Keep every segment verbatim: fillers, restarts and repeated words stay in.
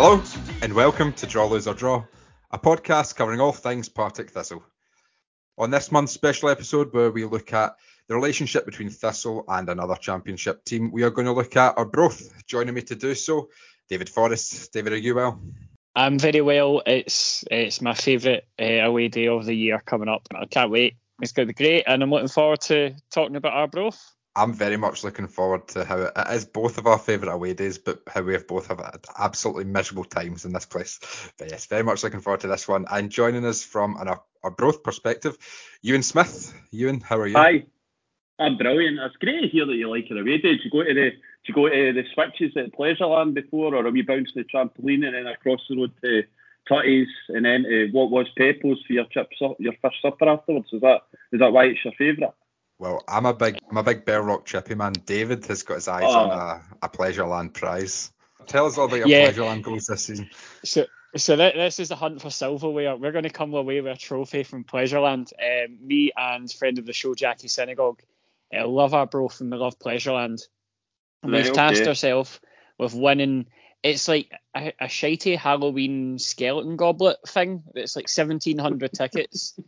Hello and welcome to Draw, Lose or Draw, a podcast covering all things Partick Thistle. On this month's special episode, where we look at the relationship between Thistle and another championship team, we are going to look at Arbroath. Joining me to do so, David Forrest. David, are you well? I'm very well. It's it's my favourite uh, away day of the year coming up. I can't wait. It's going to be great, and I'm looking forward to talking about Arbroath. I'm very much looking forward to how it is both of our favourite away days, but how we have both have had absolutely miserable times in this place. But yes, very much looking forward to this one. And joining us from an Arbroath perspective, Ewan Smith. Ewan, how are you? Hi, I'm brilliant. It's great to hear that you like your away day. Did you go to the, did you go to the switches at Pleasureland before, or are we bouncing the trampoline and then across the road to Tutties and then to what was Peppo's for your chips, your first supper afterwards? Is that is that why it's your favourite? Well, I'm a big, I'm a big Bell Rock chippy man. David has got his eyes oh. on a, a Pleasureland prize. Tell us all about your yeah. Pleasureland goals this season. So, so th- this is the hunt for silverware. We're going to come away with a trophy from Pleasureland. Um, me and friend of the show, Jackie Synagogue, uh, love Arbroath and we love Pleasureland. Right, We've okay. tasked ourselves with winning. It's like a, a shitey Halloween skeleton goblet thing. It's like seventeen hundred tickets.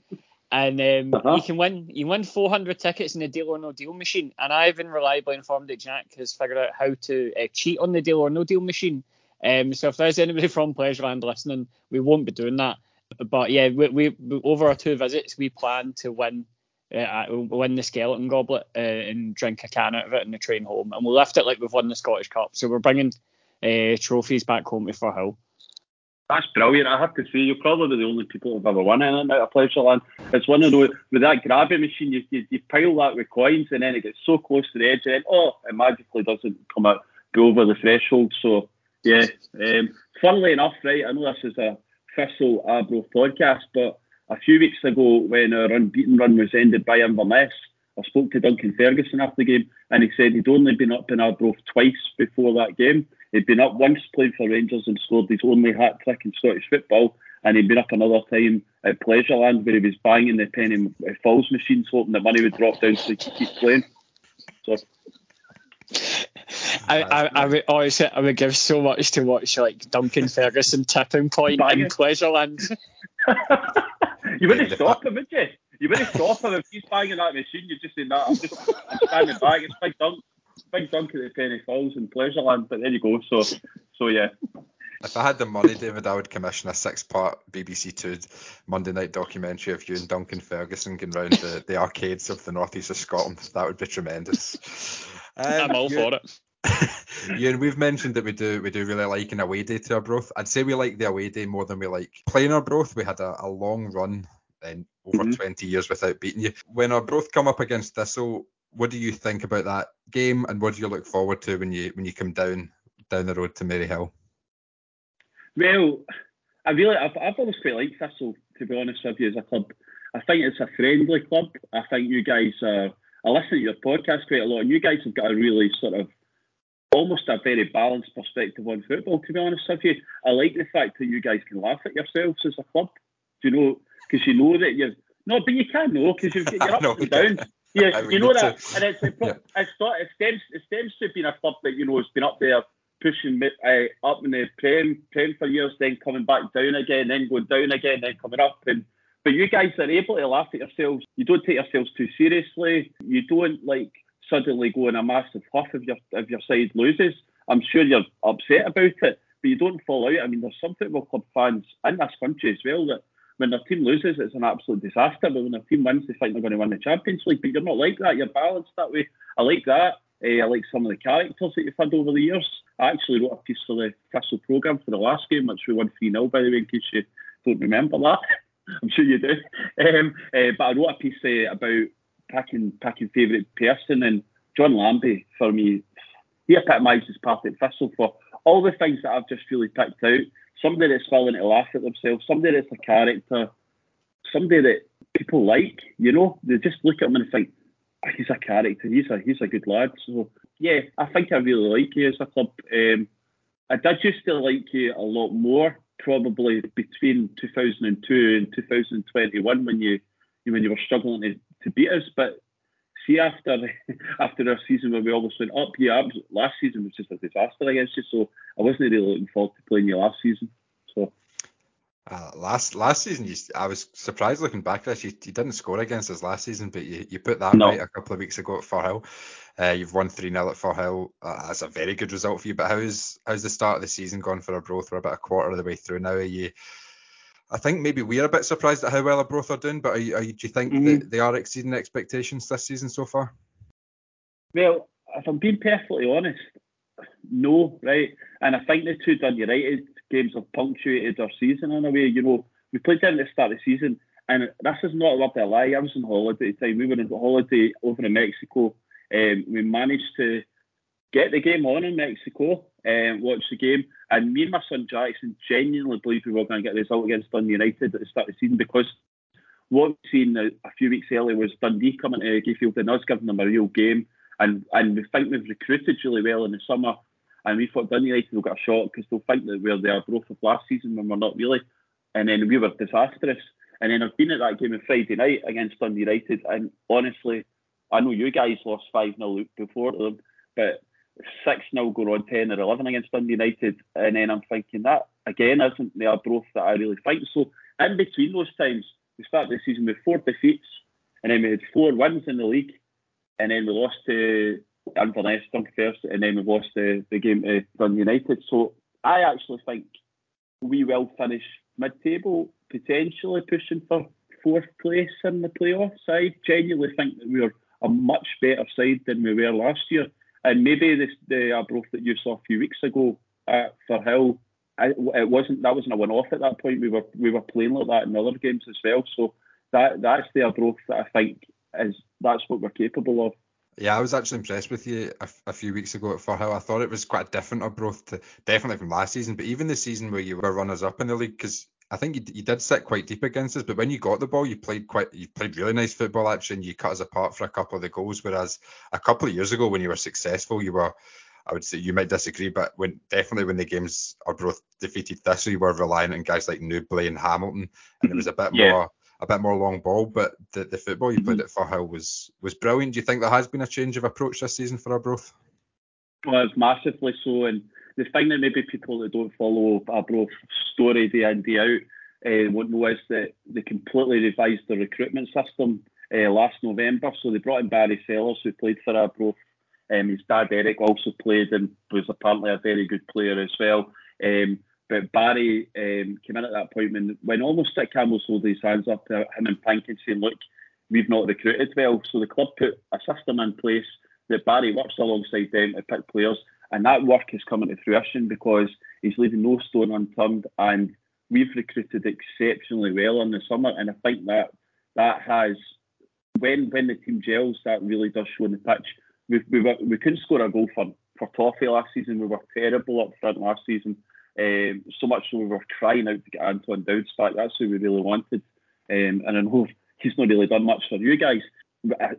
And um, uh-huh. you can win you win four hundred tickets in the Deal or No Deal machine. And I've been reliably informed that Jack has figured out how to uh, cheat on the Deal or No Deal machine. Um, so if there's anybody from Pleasureland listening, we won't be doing that. But yeah, we, we, we over our two visits, we plan to win uh, win the skeleton goblet uh, and drink a can out of it on the train home. And we'll lift it like we've won the Scottish Cup. So we're bringing uh, trophies back home to Firhill. That's brilliant. I have to say, you're probably the only people who've ever won in out of Pleasureland. It's one of those, with that grabbing machine, you, you you pile that with coins and then it gets so close to the edge and then, oh, it magically doesn't come out, go over the threshold. So, yeah. Um, funnily enough, right, I know this is a Thistle Arbroath podcast, but a few weeks ago when our unbeaten run was ended by Inverness, I spoke to Duncan Ferguson after the game and he said he'd only been up in Arbroath twice before that game. He'd been up once playing for Rangers and scored his only hat-trick in Scottish football, and he'd been up another time at Pleasureland where he was banging the Penny Falls machines hoping that money would drop down so he could keep playing. So, I, I, I would, honestly, I would give so much to watch like Duncan Ferguson tipping point Bang in it. Pleasureland. You wouldn't stop him, would you? You wouldn't stop him if he's banging that machine. You're just saying that. I'm just I'm standing back. It's like Dunk. Big dunk at the Penny Falls in Pleasureland, but there you go. So, so yeah. If I had the money, David, I would commission a six-part B B C Two Monday night documentary of you and Duncan Ferguson going round the, the arcades of the northeast of Scotland. That would be tremendous. Um, I'm all Ewan, for it. Ewan, we've mentioned that we do we do really like an away day to Arbroath. I'd say we like the away day more than we like playing Arbroath. We had a, a long run and over mm-hmm. twenty years without beating you. When Arbroath come up against Thistle, what do you think about that game, and what do you look forward to when you when you come down down the road to Maryhill? Well, I really I've, I've always quite liked Thistle, to be honest with you, as a club. I think it's a friendly club. I think you guys are. I listen to your podcast quite a lot, and you guys have got a really sort of almost a very balanced perspective on football. To be honest with you, I like the fact that you guys can laugh at yourselves as a club. Do you know? Because you know that you're no, but you can know because you're up no, and down. Yeah, you know that, to. and it's it, yeah. it's not, it stems it stems to being a club that you know has been up there pushing uh, up in the prem prem for years, then coming back down again, then going down again, then coming up. And but you guys are able to laugh at yourselves. You don't take yourselves too seriously. You don't like suddenly go in a massive huff if your if your side loses. I'm sure you're upset about it, but you don't fall out. I mean, there's some football club fans in this country as well that, when their team loses, it's an absolute disaster. But when their team wins, they think they're going to win the Champions League. But you're not like that. You're balanced that way. I like that. Uh, I like some of the characters that you've had over the years. I actually wrote a piece for the Thistle programme for the last game, which we won three nil, by the way, in case you don't remember that. I'm sure you do. Um, uh, but I wrote a piece uh, about packing packing favourite person. And John Lambie, for me, he epitomises Partick Thistle for all the things that I've just really picked out. Somebody that's willing to laugh at themselves, somebody that's a character, somebody that people like, you know, they just look at him and think, oh, he's a character, he's a he's a good lad. So yeah, I think I really like you as a club. Um, I did used to like you a lot more, probably between two thousand two and two thousand twenty-one when you when you were struggling to, to beat us. But see, after after our season where we almost went up, yeah, last season was just a disaster against you. So I wasn't really looking forward to playing you last season. So uh, last last season, you, I was surprised looking back at this. You, you didn't score against us last season, but you, you put that no. right a couple of weeks ago at Firhill. Uh, you've won three nil at Firhill. Uh, that's a very good result for you. But how's how's the start of the season gone for Arbroath? We're about a quarter of the way through now. Are you? I think maybe we're a bit surprised at how well Arbroath are doing, but are you, are you, do you think mm-hmm. that they are exceeding expectations this season so far? Well, if I'm being perfectly honest, no, right? And I think the two Dundee United games have punctuated our season in a way. You know, we played them at the start of the season, and this is not a word of a lie. I was on holiday at the time. We were on holiday over in Mexico. Um, we managed to get the game on in Mexico, um, watch the game, and me and my son Jackson genuinely believed we were going to get a result against Dundee United at the start of the season, because what we've seen a few weeks earlier was Dundee coming to Gayfield and us giving them a real game, and, and we think we've recruited really well in the summer, and we thought Dundee United will get a shot because they'll think that we're the Arbroath of last season when we're not really, and then we were disastrous. And then I've been at that game on Friday night against Dundee United, and honestly, I know you guys lost five nil before them, but six nil going on ten or eleven against Dundee United, and then I'm thinking that again isn't the Arbroath that I really think. So in between those times, we started the season with four defeats, and then we had four wins in the league, and then we lost to Inverness, Duncan Ferguson, and then we lost the, the game to Dundee United. So I actually think we will finish mid-table, potentially pushing for fourth place in the playoffs. I genuinely think that we're a much better side than we were last year. And maybe this, the Arbroath that you saw a few weeks ago at Firhill, it wasn't that wasn't a one-off at that point. We were we were playing like that in other games as well. So that that's the Arbroath that I think is that's what we're capable of. Yeah, I was actually impressed with you a, a few weeks ago at Firhill. I thought it was quite a different Arbroath, to, definitely from last season, but even the season where you were runners-up in the league, because I think you, you did sit quite deep against us, but when you got the ball, you played quite, you played really nice football actually, and you cut us apart for a couple of the goals. Whereas a couple of years ago, when you were successful, you were, I would say, you might disagree, but when definitely when the games Arbroath defeated Thistle, you were relying on guys like Nubly and Hamilton, and it was a bit yeah. more, a bit more long ball. But the, the football you mm-hmm. played at Firhill was was brilliant. Do you think there has been a change of approach this season for Arbroath? Well, it's massively so, and the thing that maybe people that don't follow Arbroath story day in, day out uh, won't know is that they completely revised the recruitment system uh, last November. So they brought in Barry Sellers, who played for Arbroath. Um, his dad, Eric, also played and was apparently a very good player as well. Um, but Barry um, came in at that point when, when almost Dick Campbell's holding his hands up to him and Pink and saying, look, we've not recruited well. So the club put a system in place that Barry works alongside them to pick players. And that work is coming to fruition because he's leaving no stone unturned, and we've recruited exceptionally well in the summer. And I think that that has, when when the team gels, that really does show on the pitch. We we, were, we couldn't score a goal for, for Toffee last season. We were terrible up front last season. Um, so much so we were crying out to get Anton Dowds back. That's who we really wanted. Um, and I know he's not really done much for you guys.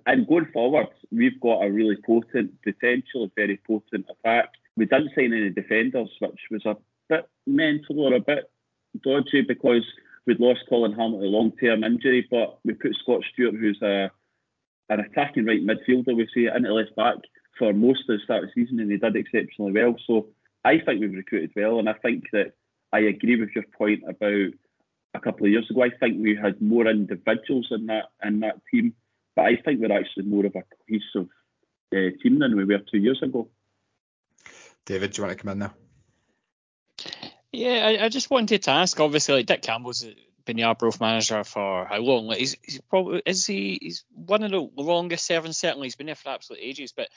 And going forward, we've got a really potent, potentially very potent attack. We didn't sign any defenders, which was a bit mental or a bit dodgy because we'd lost Colin Hamilton to long-term injury, but we put Scott Stewart, who's a an attacking right midfielder, we say, into left back for most of the start of the season, and he did exceptionally well. So I think we've recruited well, and I think that I agree with your point about a couple of years ago. I think we had more individuals in that in that team. But I think we're actually more of a cohesive uh, team than we were two years ago. David, do you want to come in now? Yeah, I, I just wanted to ask. Obviously, like Dick Campbell's been the Arbroath manager for how long? Like, he's, he's probably is he? He's one of the longest serving. Certainly, he's been there for absolute ages. But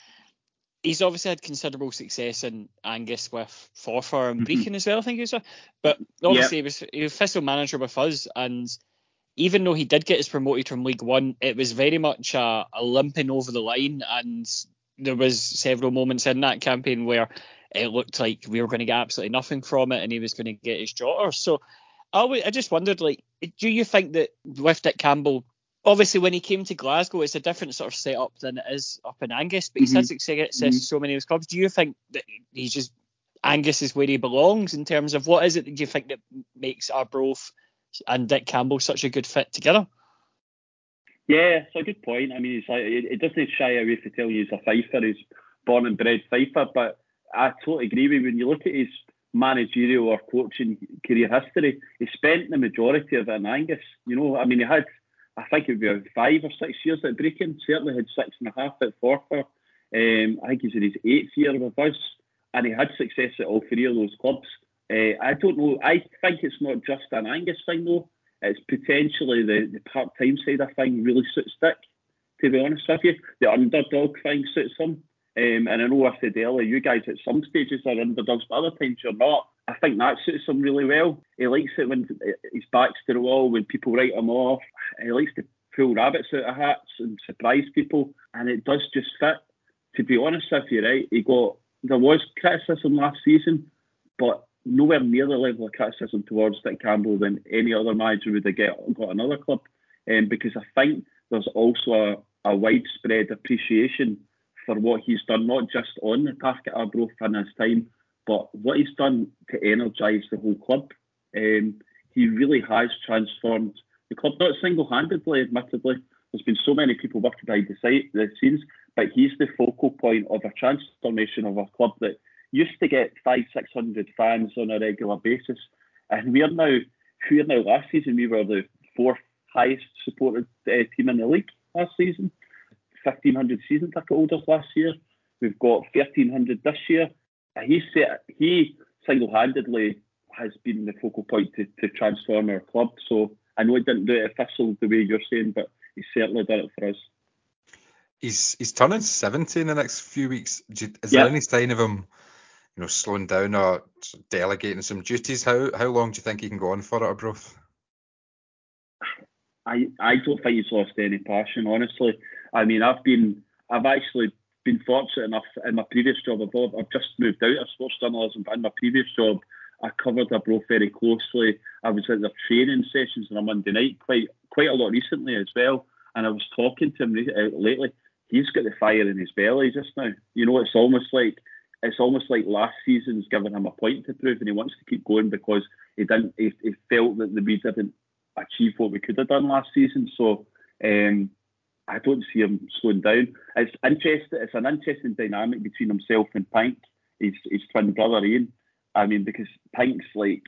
he's obviously had considerable success in Angus with Forfar and Brechin mm-hmm. as well. I think he was. But obviously, yep. he was he was Thistle manager with us, and even though he did get us promoted from League One, it was very much a, a limping over the line, and there was several moments in that campaign where it looked like we were going to get absolutely nothing from it, and he was going to get his jotter. So I, w- I just wondered, like, do you think that with Dick Campbell, obviously when he came to Glasgow, it's a different sort of setup than it is up in Angus, but he's mm-hmm. had success mm-hmm. in so many of his clubs. Do you think that he's just, Angus is where he belongs in terms of what is it that you think that makes Arbroath and Dick Campbell such a good fit together? Yeah, it's a good point. I mean, it's like it, it doesn't shy away from telling you he's a Fifer. He's born and bred Fifer, but I totally agree with you. When you look at his managerial or coaching career history, he spent the majority of it in Angus. You know, I mean, he had, I think it would be five or six years at Brechin. Certainly had six and a half at Forfar. Um, I think he's in his eighth year with us, and he had success at all three of those clubs. Uh, I don't know. I think it's not just an Angus thing, though. It's potentially the, the part-time side of thing really suits Dick, to be honest with you. The underdog thing suits him. Um, and I know I said earlier, you guys at some stages are underdogs, but other times you're not. I think that suits him really well. He likes it when his back's to the wall, when people write him off. He likes to pull rabbits out of hats and surprise people. And it does just fit. To be honest with you, right, he got... There was criticism last season, but nowhere near the level of criticism towards Dick Campbell than any other manager would have get, got another club. Um, because I think there's also a, a widespread appreciation for what he's done, not just on the park at Arbroath in his time, but what he's done to energise the whole club. Um, he really has transformed the club, not single-handedly, admittedly. There's been so many people working behind the, side, the scenes, but he's the focal point of a transformation of a club that used to get five, six hundred fans on a regular basis, and we are now, we are now. Last season we were the fourth highest supported uh, team in the league last season. Fifteen hundred season ticket holders last year. We've got thirteen hundred this year. He set, he single-handedly has been the focal point to, to transform our club. So I know it didn't do it official the way you're saying, but he's certainly done it for us. He's he's turning seventy in the next few weeks. You, is yep. there any sign of him, you know, slowing down or delegating some duties? How how long do you think he can go on for at Arbroath? I I don't think he's lost any passion, honestly. I mean, I've been I've actually been fortunate enough in my previous job. I've, I've just moved out of sports journalism, but in my previous job, I covered Arbroath very closely. I was at their training sessions on a Monday night quite quite a lot recently as well, and I was talking to him lately. He's got the fire in his belly just now. You know, it's almost like it's almost like last season's given him a point to prove, and he wants to keep going because he didn't. He, he felt that we didn't achieve what we could have done last season. So um, I don't see him slowing down. It's interesting. It's an interesting dynamic between himself and Pink, his his twin brother Ian. I mean, because Pink's like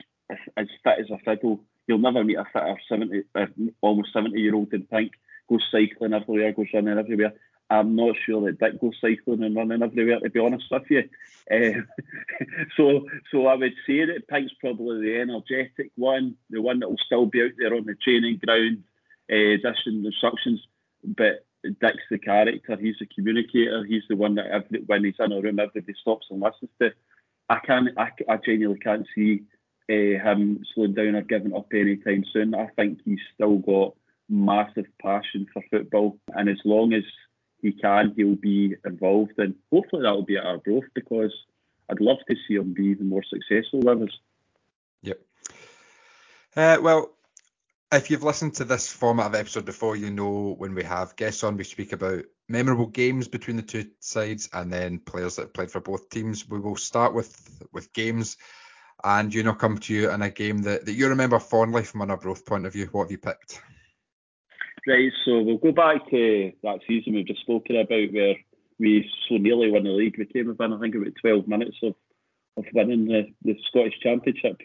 as fit as a fiddle. You'll never meet a fitter seventy, uh, almost seventy year old in Pink. Goes cycling everywhere, goes running everywhere. I'm not sure that Dick goes cycling and running everywhere, to be honest with you. Um, so so I would say that Pink's probably the energetic one, the one that will still be out there on the training ground, uh, dishing instructions. But Dick's the character, he's the communicator, he's the one that every, when he's in a room, everybody stops and listens to. I can't, I, I genuinely can't see uh, him slowing down or giving up anytime soon. I think he's still got massive passion for football, and as long as he can, he'll be involved, and hopefully that'll be at Arbroath because I'd love to see him be even more successful with us. Yep. Uh, well, if you've listened to this format of episode before, you know when we have guests on, we speak about memorable games between the two sides and then players that have played for both teams. We will start with with games, and you know, come to you in a game that, that you remember fondly from an Arbroath point of view. What have you picked? Right, so we'll go back to that season we've just spoken about where we so nearly won the league. We came within, I think, about twelve minutes of, of winning the, the Scottish Championship.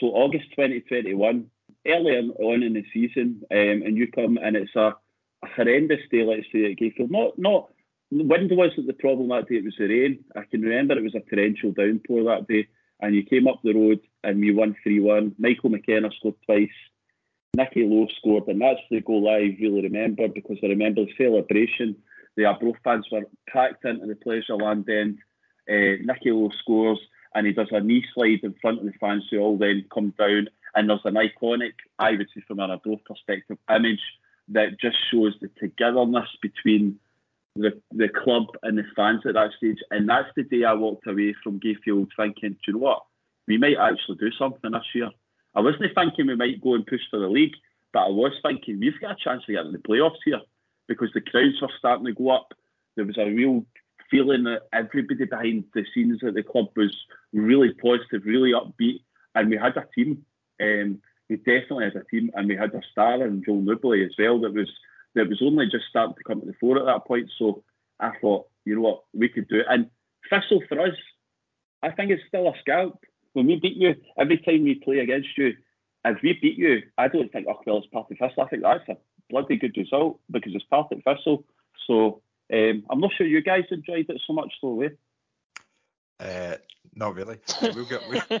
So August twenty twenty-one, earlier on in the season, um, and you come and it's a, a horrendous day, let's say, at Gayfield. Not, not, wind wasn't the problem that day, it was the rain. I can remember it was a torrential downpour that day, and you came up the road and we won three one. Michael McKenna scored twice. Nicky Lowe scored, and that's the goal I really remember because I remember the celebration. The Arbroath fans were packed into the Pleasureland end. Uh, Nicky Lowe scores, and he does a knee slide in front of the fans who all then come down, And there's an iconic, I would say from an Arbroath perspective, image that just shows the togetherness between the the club and the fans at that stage. And that's the day I walked away from Gayfield thinking, do you know what? We might actually do something this year. I wasn't thinking we might go and push for the league, but I was thinking we've got a chance to get in the playoffs here because the crowds were starting to go up. There was a real feeling that everybody behind the scenes at the club was really positive, really upbeat, and we had a team. Um, we definitely had a team, and we had a star and Joel Nubly as well that was that was only just starting to come to the fore at that point. So I thought, you know what, we could do it. And Thistle for us, I think it's still a scalp. When we beat you, every time we play against you, if we beat you, I don't think, oh, well, it's Partick Thistle. I think that's a bloody good result because it's Partick Thistle. So um, I'm not sure you guys enjoyed it so much, though, eh? Uh, not really. We'll go, we'll,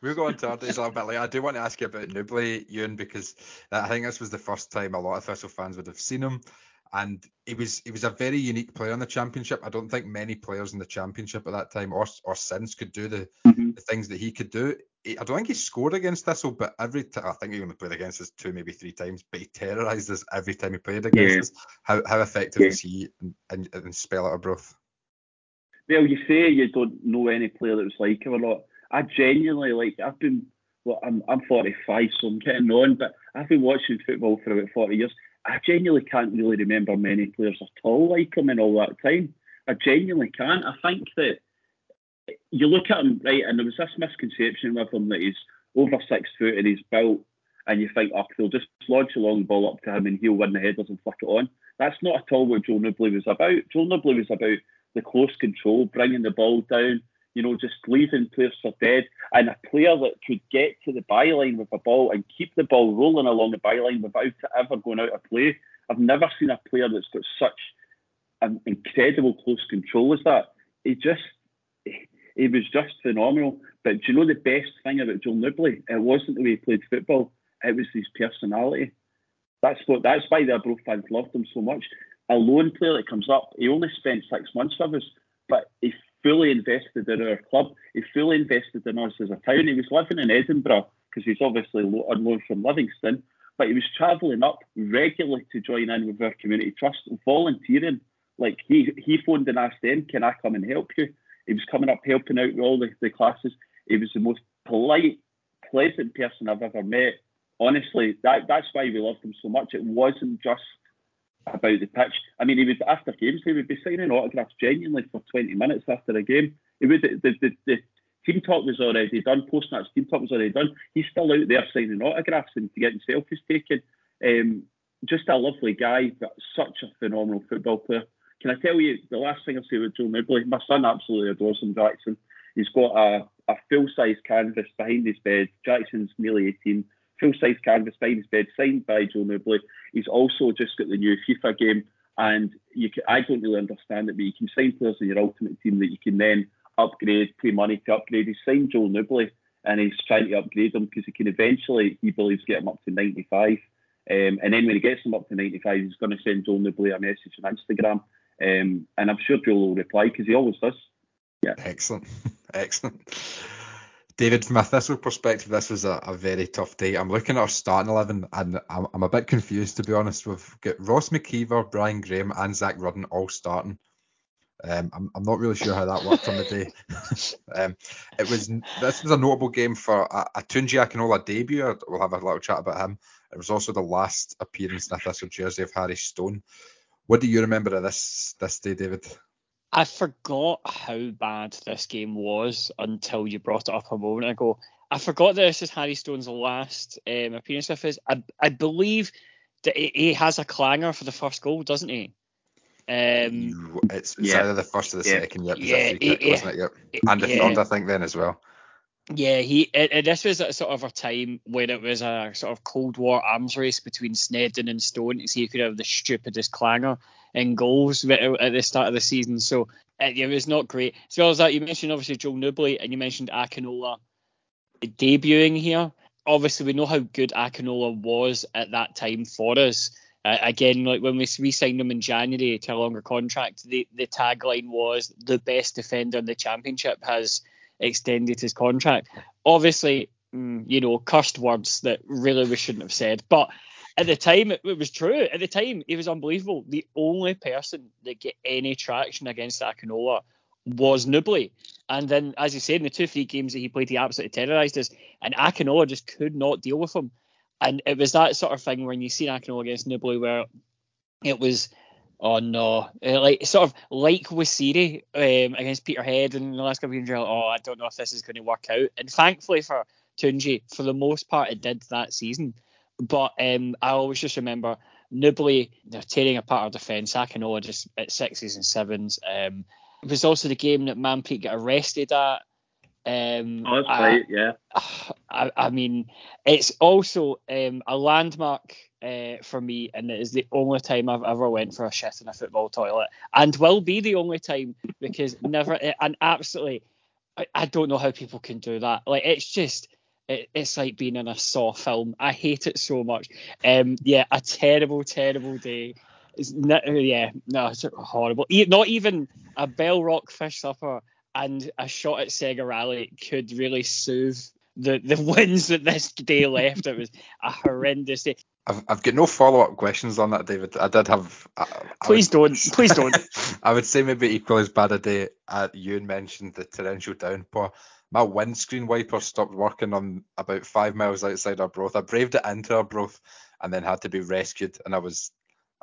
we'll go on to our days a little bit later. I do want to ask you about Nubly, Ewan, because I think this was the first time a lot of Thistle fans would have seen him. And he was he was a very unique player in the Championship. I don't think many players in the Championship at that time or or since could do the, mm-hmm. the things that he could do. He, I don't think he scored against Thistle, but every time, I think he only played against us two, maybe three times, but he terrorised us every time he played against yeah. us. How how effective yeah. is he in, in, in spell at Arbroath? Well, you say you don't know any player that was like him or not. I genuinely, like, I've been, well, I'm, I'm forty-five, so I'm getting on, but I've been watching football for about forty years. I genuinely can't really remember many players at all like him in all that time. I genuinely can't. I think that you look at him, right, and there was this misconception with him that he's over six foot and he's built, and you think, oh, they'll just lodge a long ball up to him and he'll win the headers and flick it on. That's not at all what Joel Nubly was about. Joel Nubly was about the close control, bringing the ball down, you know, just leaving players for dead, and a player that could get to the byline with a ball and keep the ball rolling along the byline without it ever going out of play. I've never seen a player that's got such an incredible close control as that. He just, he was just phenomenal. But do you know the best thing about Joel Nubly? It wasn't the way he played football. It was his personality. That's what. That's why the Arbroath fans loved him so much. A lone player that comes up, he only spent six months with us, but he fully invested in our club. He fully invested in us as a town. He was living in Edinburgh because he's obviously on loan from Livingston, but he was travelling up regularly to join in with our community trust, volunteering. Like he, he phoned and asked them, can I come and help you? He was coming up helping out with all the, the classes. He was the most polite, pleasant person I've ever met. Honestly, that that's why we loved him so much. It wasn't just about the pitch. I mean, he was, after games, he would be signing autographs genuinely for twenty minutes after a game. He would, the, the, the team talk was already done, post-match team talk was already done. He's still out there signing autographs and getting selfies taken. Um, just a lovely guy, but such a phenomenal football player. Can I tell you, the last thing I'll say with Joel Nubly, my son absolutely adores him, Jackson. He's got a, a full-size canvas behind his bed. Jackson's nearly eighteen. Full-size canvas behind his bed, signed by Joel Nubly. He's also just got the new FIFA game, and you can, I don't really understand it, but you can sign players in your ultimate team that you can then upgrade, pay money to upgrade. He's signed Joel Nubly, and he's trying to upgrade him because he can eventually, he believes, get him up to ninety-five. Um, and then when he gets him up to ninety-five, he's going to send Joel Nubly a message on Instagram. Um, and I'm sure Joel will reply because he always does. Yeah. Excellent. Excellent. David, from a Thistle perspective, this was a, a very tough day. I'm looking at our starting eleven, and I'm, I'm a bit confused, to be honest. We've got Ross McKeever, Brian Graham, and Zach Rudden all starting. Um, I'm, I'm not really sure how that worked on the day. um, it was this was a notable game for a, a Tunji Akinola debut. We'll have a little chat about him. It was also the last appearance in a Thistle jersey of Harry Stone. What do you remember of this this day, David? I forgot how bad this game was until you brought it up a moment ago. I forgot that this is Harry Stone's last um, appearance of his. I, I believe that he has a clanger for the first goal, doesn't he? Um, it's it's yeah. either the first or the yeah. second. Yep, yeah, free kick, yeah, wasn't it? Yep. And the yeah. third, I think, then as well. Yeah, he. It, it, this was a sort of a time when it was a sort of Cold War arms race between Snedden and Stone to see who could have the stupidest clanger in goals at the start of the season. So it, it was not great. As well as that, you mentioned obviously Joel Nubly and you mentioned Akinola debuting here. Obviously, we know how good Akinola was at that time for us. Uh, again, like when we re-signed him in January to a longer contract, the, the tagline was the best defender in the Championship has extended his contract. Obviously, you know, cursed words that really we shouldn't have said. But at the time, it, it was true. At the time, he was unbelievable. The only person that get any traction against Akinola was Nubly. And then, as you said, in the two, three games that he played, he absolutely terrorised us. And Akinola just could not deal with him. And it was that sort of thing when you see Akinola against Nubly where it was, oh no, it like sort of like Wasiri um, against Peterhead in the last couple of games, you're like, oh, I don't know if this is going to work out. And thankfully for Tunji, for the most part, it did that season. But um, I always just remember Nubly, they're tearing apart our defence. Akinola just at sixes and sevens. Um, it was also the game that Manpreet got arrested at. Um, oh, that's I, right, yeah. I, I mean, it's also um, a landmark uh, for me, and it is the only time I've ever went for a shit in a football toilet, and will be the only time, because never, and absolutely, I, I don't know how people can do that. Like, it's just... It's like being in a Saw film. I hate it so much. Um, yeah, a terrible, terrible day. It's not, yeah, no, it's horrible. Not even a Bell Rock fish supper and a shot at Sega Rally could really soothe the, the winds that this day left. It was a horrendous day. I've, I've got no follow-up questions on that, David. I did have... I, please I would, don't. Please don't. I would say maybe equally as bad a day. Uh, Ewan mentioned the torrential downpour. My windscreen wiper stopped working on about five miles outside Arbroath. I braved it into Arbroath and then had to be rescued. And I was,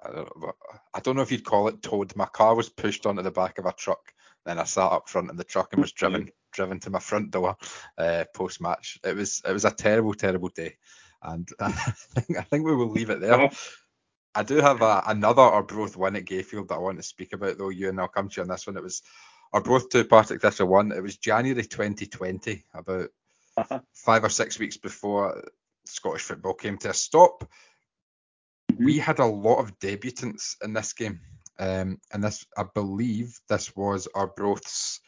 I don't know, I don't know if you'd call it towed. My car was pushed onto the back of a truck. Then I sat up front in the truck and was driven driven to my front door uh, post-match. It was it was a terrible, terrible day. And I think, I think we will leave it there. I do have a, another Arbroath win at Gayfield that I want to speak about, though, Ewan. I'll come to you on this one. It was Arbroath two, Partick Thistle one. It was January twenty twenty, about uh-huh. five or six weeks before Scottish football came to a stop. Mm-hmm. We had a lot of debutants in this game, um, and this, I believe, this was Arbroath's.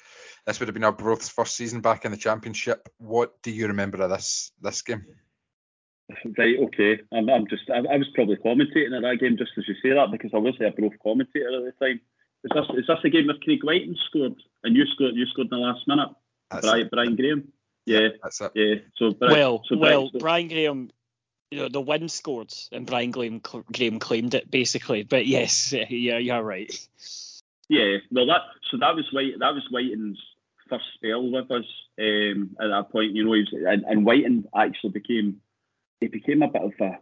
This would have been Arbroath's first season back in the Championship. What do you remember of this this game? Right, okay. I'm, I'm just. I, I was probably commentating at that game just as you say that, because I was the Arbroath commentator at the time. Is this, is this the game where Craig Whiting scored and you scored you scored in the last minute? Brian, Brian Graham? Yeah. That's it. Yeah. So Brian, well, so Brian, well, so. Brian Graham, you know, the win scored and Brian Graham, Graham claimed it, basically. But yes, yeah, you're right. Yeah. Well, that so that was White, that was Whiting's first spell with us um, at that point. You know, he was, and, and Whiting actually became he became a bit of a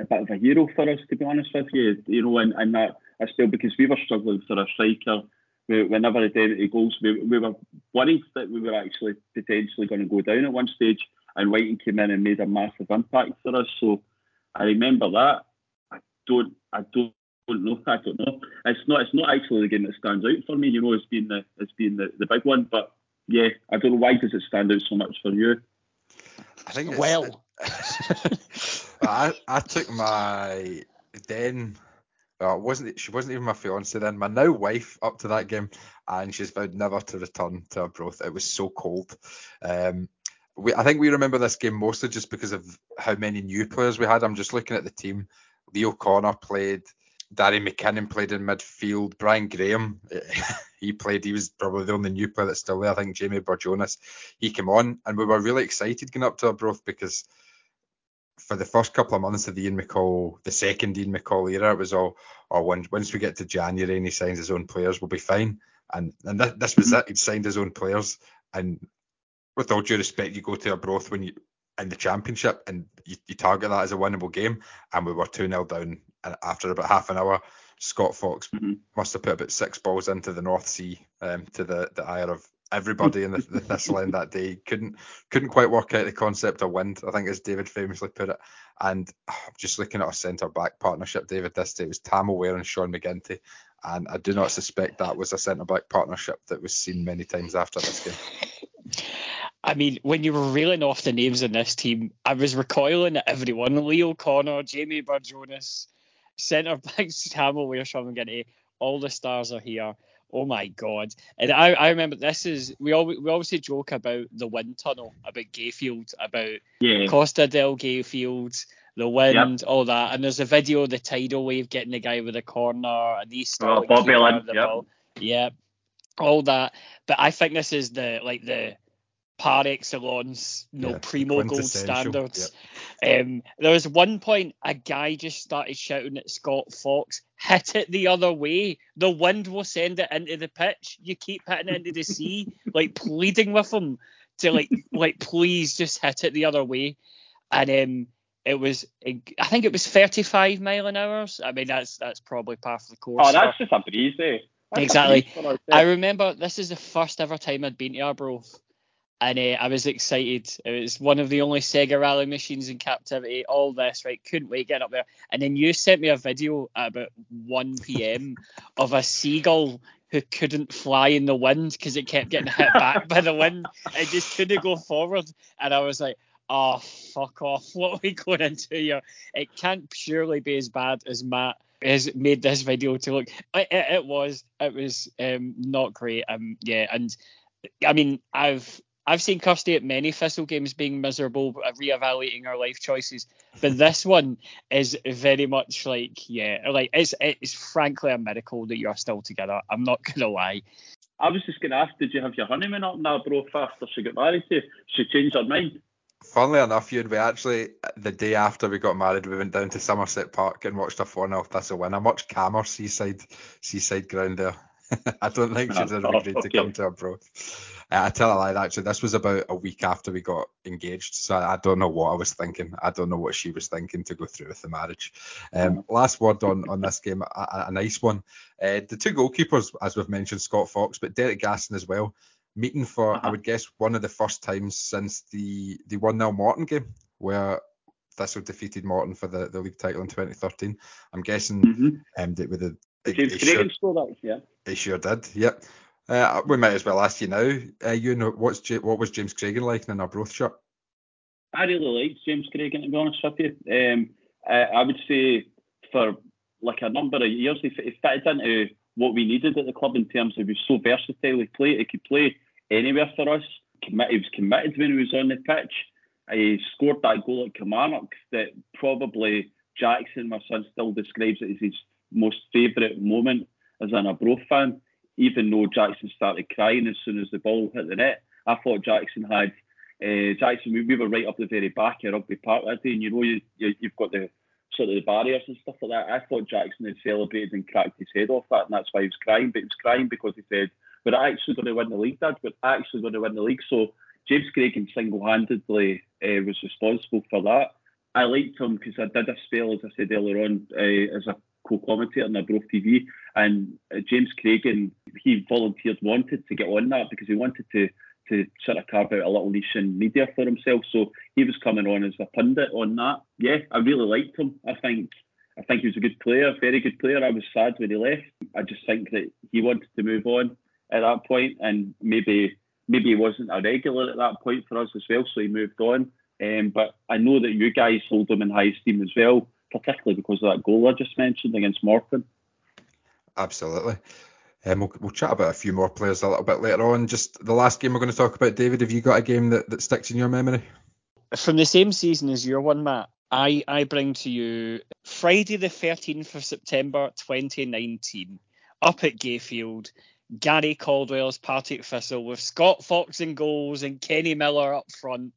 a bit of a hero for us, to be honest with you. You know, and, and that. I still, because we were struggling for a striker. We, whenever I did any goals, we, we were worried that we were actually potentially going to go down at one stage, and Whiting came in and made a massive impact for us. So I remember that. I don't, I don't, don't know. I don't know. It's not, it's not actually the game that stands out for me. You know, it's been the, it's been the, the big one. But yeah, I don't know, why does it stand out so much for you? I think well, I, I took my then. Uh, wasn't she wasn't even my fiancée then, my now wife, up to that game, and she's vowed never to return to Arbroath. It was so cold. Um, we, I think we remember this game mostly just because of how many new players we had. I'm just looking at the team. Leo Connor played, Darry McKinnon played in midfield, Brian Graham, he played, he was probably the only new player that's still there. I think Jamie Barjonis, he came on, and we were really excited going up to Arbroath because for the first couple of months of the Ian McCall, the second Ian McCall era, it was all, or once, once we get to January and he signs his own players, we'll be fine. And and th- this was it. He'd signed his own players. And with all due respect, you go to Arbroath when you in the Championship and you, you target that as a winnable game. And we were two nil down. And after about half an hour, Scott Fox mm-hmm. must have put about six balls into the North Sea um, to the, the ire of everybody in the, the Thistle end that day. Couldn't couldn't quite work out the concept of wind, I think, as David famously put it. And oh, just looking at our centre-back partnership, David, this day, it was Tam O'Wear and Sean McGinty. And I do not suspect that was a centre-back partnership that was seen many times after this game. I mean, when you were reeling off the names in this team, I was recoiling at everyone. Leo Connor, Jamie Barjonis, centre-back Tam O'Wear, Sean McGinty. All the stars are here. Oh my God. And I, I remember this is, we always, we obviously joke about the wind tunnel, about Gayfield, about yeah. Costa del Gayfield, the wind, yep. all that. And there's a video of the tidal wave getting the guy with the corner and these stuff. Oh, Bobby Lynn, yeah. Yep. All that. But I think this is the, like the par excellence, no yeah, primo gold standards. Yep. Um, there was one point a guy just started shouting at Scott Fox, hit it the other way. The wind will send it into the pitch. You keep hitting it into the sea, like pleading with him to like, like please just hit it the other way. And um, it was, I think it was thirty-five mile an hour. I mean, that's that's probably par for the course. Oh, that's just a breeze, eh? That's exactly. A breeze I remember this is the first ever time I'd been to Arbroath. And uh, I was excited. It was one of the only Sega Rally machines in captivity. All this, right? Couldn't wait getting up there. And then you sent me a video at about one p.m. of a seagull who couldn't fly in the wind because it kept getting hit back by the wind. It just couldn't go forward. And I was like, oh, fuck off. What are we going into here? It can't surely be as bad as Matt has made this video to look. It, it, it was. It was um, not great. Um, yeah. And I mean, I've... I've seen Kirsty at many Thistle games being miserable, reevaluating our life choices. But this one is very much like, yeah, like it's it's frankly a miracle that you're still together. I'm not going to lie. I was just going to ask, did you have your honeymoon up in Arbroath after she got married to you? She changed her mind. Funnily enough, Ewan, we actually, the day after we got married, we went down to Somerset Park and watched a four nil Thistle win. A much calmer seaside, seaside ground there. I don't think she'd have agreed okay. to come to Arbroath. I tell a lie, actually, this was about a week after we got engaged, so I don't know what I was thinking. I don't know what she was thinking to go through with the marriage. Um, last word on, on this game, a, a nice one. Uh, the two goalkeepers, as we've mentioned, Scott Fox, but Derek Gasson as well, meeting for, uh-huh. I would guess, one of the first times since the, the one nil Morton game, where Thistle defeated Morton for the, the league title in twenty thirteen. I'm guessing mm-hmm. um, that with the... James Craigen scored that, yeah. He sure did, yep. Uh, we might as well ask you now, uh, you know, what's J- what was James Craigen like in an Arbroath shirt? I really liked James Craigen, to be honest with you. Um, I, I would say for like a number of years, he, he fitted into what we needed at the club in terms of he was so versatile. He played, he could play anywhere for us. He was committed when he was on the pitch. He scored that goal at Kilmarnock that probably Jackson, my son, still describes it as his most favourite moment as an Arbroath fan. Even though Jackson started crying as soon as the ball hit the net, I thought Jackson had uh, Jackson. We, we were right up the very back at Rugby Park that day, and you know you, you you've got the sort of the barriers and stuff like that. I thought Jackson had celebrated and cracked his head off that, and that's why he was crying. But he was crying because he said, "We're actually going to win the league, Dad. We're actually going to win the league." So James Craigen single-handedly uh, was responsible for that. I liked him because I did a spell, as I said earlier on, uh, as a co-commentator on Arbroath T V, and uh, James Craigen, he volunteered, wanted to get on that because he wanted to to sort of carve out a little niche in media for himself, so he was coming on as a pundit on that. Yeah, I really liked him. I think I think he was a good player, very good player. I was sad when he left. I just think that he wanted to move on at that point, and maybe maybe he wasn't a regular at that point for us as well, so he moved on. Um, but I know that you guys hold him in high esteem as well, particularly because of that goal I just mentioned against Morton. Absolutely. Um, we'll, we'll chat about a few more players a little bit later on. Just the last game we're going to talk about, David, have you got a game that, that sticks in your memory? From the same season as your one, Matt, I, I bring to you Friday the thirteenth of September twenty nineteen, up at Gayfield, Gary Caldwell's Partick Thistle with Scott Fox in goals and Kenny Miller up front,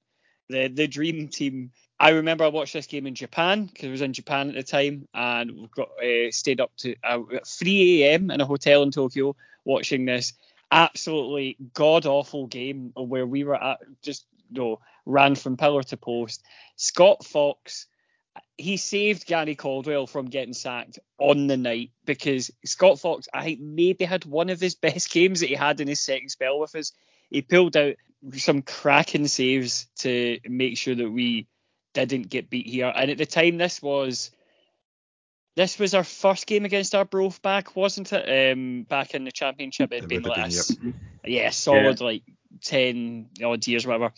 the the dream team. I remember I watched this game in Japan because I was in Japan at the time, and we got uh, stayed up to uh, three a.m. in a hotel in Tokyo watching this absolutely god awful game where we were at, just you know, ran from pillar to post. Scott Fox, he saved Gary Caldwell from getting sacked on the night because Scott Fox, I think, maybe had one of his best games that he had in his second spell with us. He pulled out some cracking saves to make sure that we didn't get beat here. And at the time, this was this was our first game against Arbroath back, wasn't it? Um, back in the Championship, it'd it been like been, yep. yeah, solid yeah. like ten odd years, or whatever.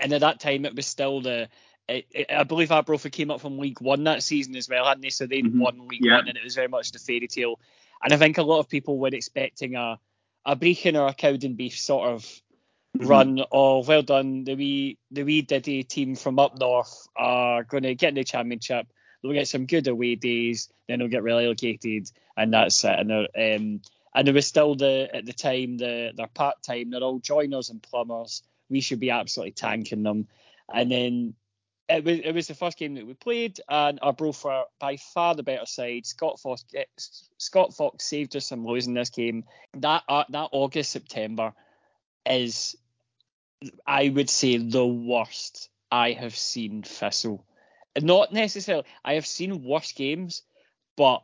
And at that time, it was still the it, it, I believe Arbroath came up from League One that season as well, hadn't they? So they'd mm-hmm. won League yeah. One, and it was very much the fairy tale. And I think a lot of people were expecting a a Brechin or a Cowdenbeath sort of run, or well done, the wee the wee diddy team from up north are going to get in the championship, they'll get some good away days, then they'll get relegated, and that's it. And, um, and there was still the at the time the, they're part time, they're all joiners and plumbers, we should be absolutely tanking them. And then it was, it was the first game that we played, and Arbroath were by far the better side. Scott Fox, Scott Fox saved us from losing this game. That uh, that August, September is, I would say, the worst I have seen Thistle. Not necessarily. I have seen worse games, but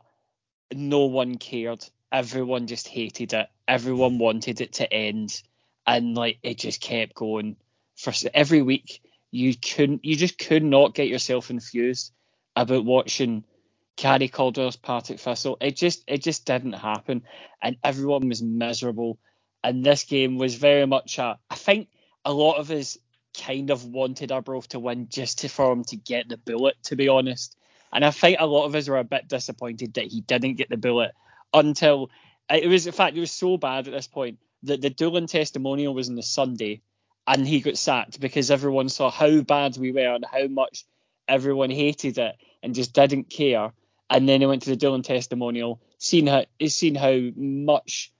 no one cared. Everyone just hated it. Everyone wanted it to end, and like it just kept going for every week. You couldn't. You just could not get yourself infused about watching Carrie Caldwell's Partick Thistle. It just, it just didn't happen, and everyone was miserable. And this game was very much a. I think a lot of us kind of wanted Arbroath to win just to, for him to get the bullet, to be honest. And I think a lot of us were a bit disappointed that he didn't get the bullet until it was, in fact, it was so bad at this point that the Doolin testimonial was on the Sunday and he got sacked because everyone saw how bad we were and how much everyone hated it and just didn't care. And then he went to the Doolin testimonial, seen how, seen how much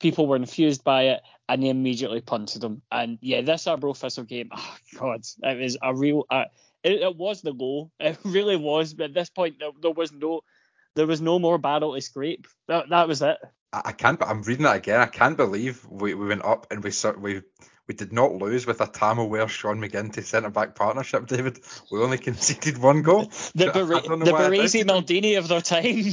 people were infused by it, and they immediately punted them. And yeah, this Arbroath Thistle game, oh God, it was a real, uh, it, it was the low. It really was. But at this point, there, there was no, there was no more battle to scrape. That, that was it. I can't, I'm reading that again. I can't believe we, we went up and we we we did not lose with a Tam O'Wear, Sean McGinty centre-back partnership, David. We only conceded one goal. The Baresi Maldini of their time.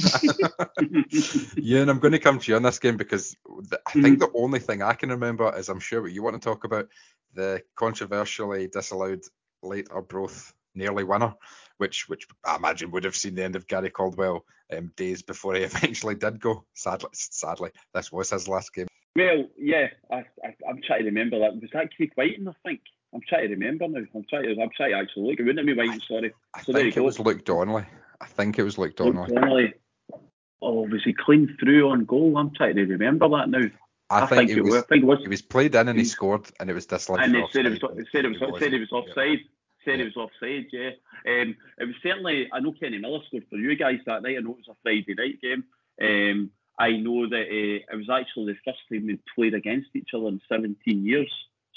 Yeah, and I'm going to come to you on this game because the, I think the only thing I can remember is, I'm sure what you want to talk about, the controversially disallowed late Arbroath nearly winner, which which I imagine would have seen the end of Gary Caldwell um, days before he eventually did go. Sadly, sadly, this was his last game. Well, yeah, I, I, I'm trying to remember that. Was that Craig Whiting, I think? I'm trying to remember now. I'm trying to, I'm trying to actually look. It wouldn't have been Whiting, sorry. I so think it go. was Luke Donnelly. I think it was Luke Donnelly. Luke Donnelly. Oh, was he clean through on goal? I'm trying to remember that now. I, I think, think it was, was. I think it was. He was played in and he scored, and it was disallowed. And they said it was, said it was, it said it was offside. Yeah. Said yeah. It was offside, yeah. Um, it was certainly, I know Kenny Miller scored for you guys that night. I know it was a Friday night game. Um, I know that uh, it was actually the first time we played against each other in seventeen years.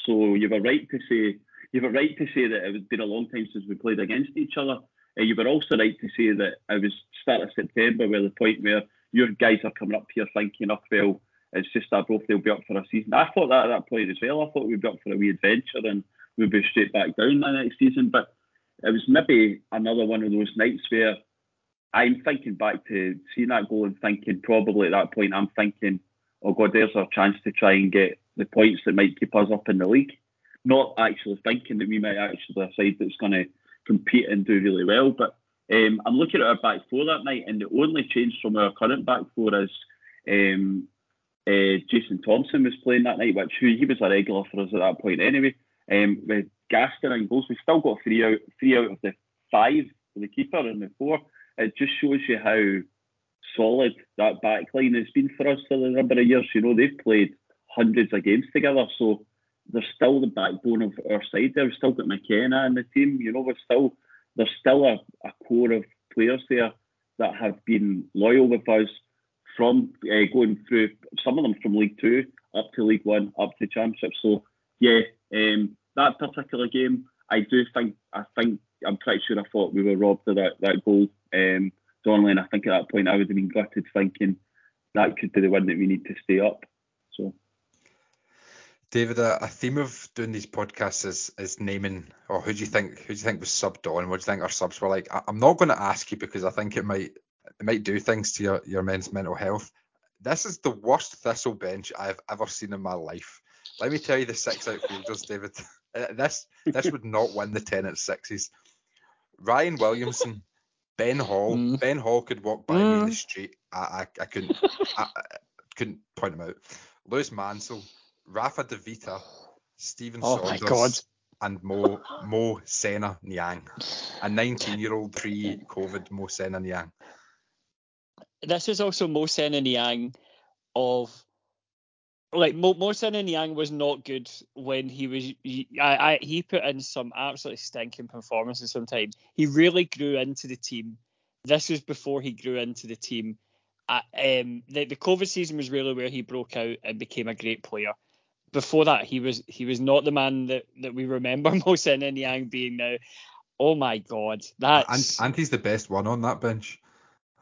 So you were right to say you were right to say that it had been a long time since we played against each other. Uh, you were also right to say that it was start of September, where the point where your guys are coming up here thinking, oh, well, it's just Arbroath, they'll be up for a season. I thought that at that point as well. I thought we'd be up for a wee adventure and we'd be straight back down the next season. But it was maybe another one of those nights where I'm thinking back to seeing that goal and thinking, probably at that point, I'm thinking, oh God, there's our chance to try and get the points that might keep us up in the league. Not actually thinking that we might actually be a side that's going to compete and do really well. But um, I'm looking at our back four that night, and the only change from our current back four is... Um, Uh, Jason Thompson was playing that night, which he was a regular for us at that point anyway. Um, with Gaston and goals, we still got three out, three out of the five for the keeper and the four. It just shows you how solid that back line has been for us for a number of years. You know, they've played hundreds of games together, so they're still the backbone of our side there. We've still got McKenna in the team. You know, we're still there's still a, a core of players there that have been loyal with us from uh, going through, some of them from League Two up to League One, up to Championship. So yeah, um, that particular game, I do think, I think, I'm pretty sure I thought we were robbed of that, that goal. Um, Donnelly, and I think at that point I would have been gutted thinking that could be the one that we need to stay up. So, David, a, a theme of doing these podcasts is is naming, or who do you think, who do you think was subbed on? What do you think our subs were like? I, I'm not going to ask you because I think it might, it might do things to your, your men's mental health. This is the worst Thistle bench I've ever seen in my life. Let me tell you the six outfielders, David. This this would not win the ten at sixes. Ryan Williamson, Ben Hall. Mm. Ben Hall could walk by mm. me in the street. I I, I couldn't I, I couldn't point him out. Lewis Mansell, Rafa De Vita, Stephen oh Saunders. My God. And Mo Mo Sena Niang. A nineteen-year-old pre-COVID Mo Sena Niang. This is also Mo Sena Niang of, like, Mo, Mo Sena Niang was not good when he was, he, I, I, he put in some absolutely stinking performances sometimes. He really grew into the team. This was before he grew into the team. Uh, um, the, the COVID season was really where he broke out and became a great player. before that, he was he was not the man that, that we remember Mo Sena Niang being now. Oh my God, that's and, and he's the best one on that bench.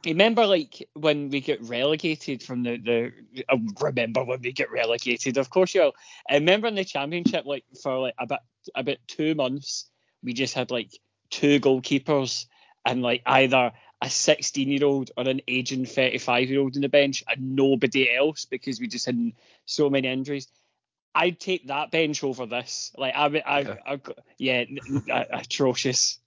Remember, like when we get relegated from the the. Uh, remember when we get relegated? Of course you will. I remember in the championship, like for like about about two months, we just had like two goalkeepers and like either a sixteen-year-old or an aging thirty-five-year-old on the bench and nobody else because we just had so many injuries. I'd take that bench over this. Like I, I, yeah, I, I, yeah atrocious.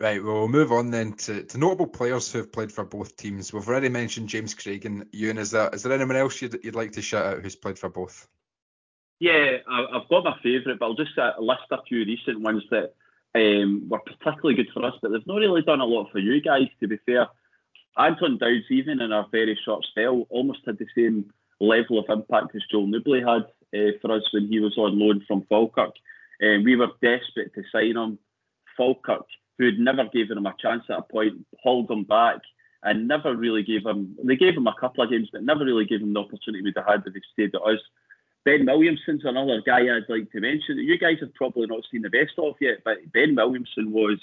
Right, well, we'll move on then to, to notable players who have played for both teams. We've already mentioned James Craigen. Ewan, is there, is there anyone else you'd, you'd like to shout out who's played for both? Yeah, I've got my favourite, but I'll just list a few recent ones that um, were particularly good for us, but they've not really done a lot for you guys, to be fair. Anton Dowds, even in a very short spell, almost had the same level of impact as Joel Nubly had uh, for us when he was on loan from Falkirk. Um, we were desperate to sign him. Falkirk, who had never given him a chance at a point, hauled him back and never really gave him, they gave him a couple of games, but never really gave him the opportunity we'd have had if he stayed at us. Ben Williamson's another guy I'd like to mention that you guys have probably not seen the best of yet, but Ben Williamson was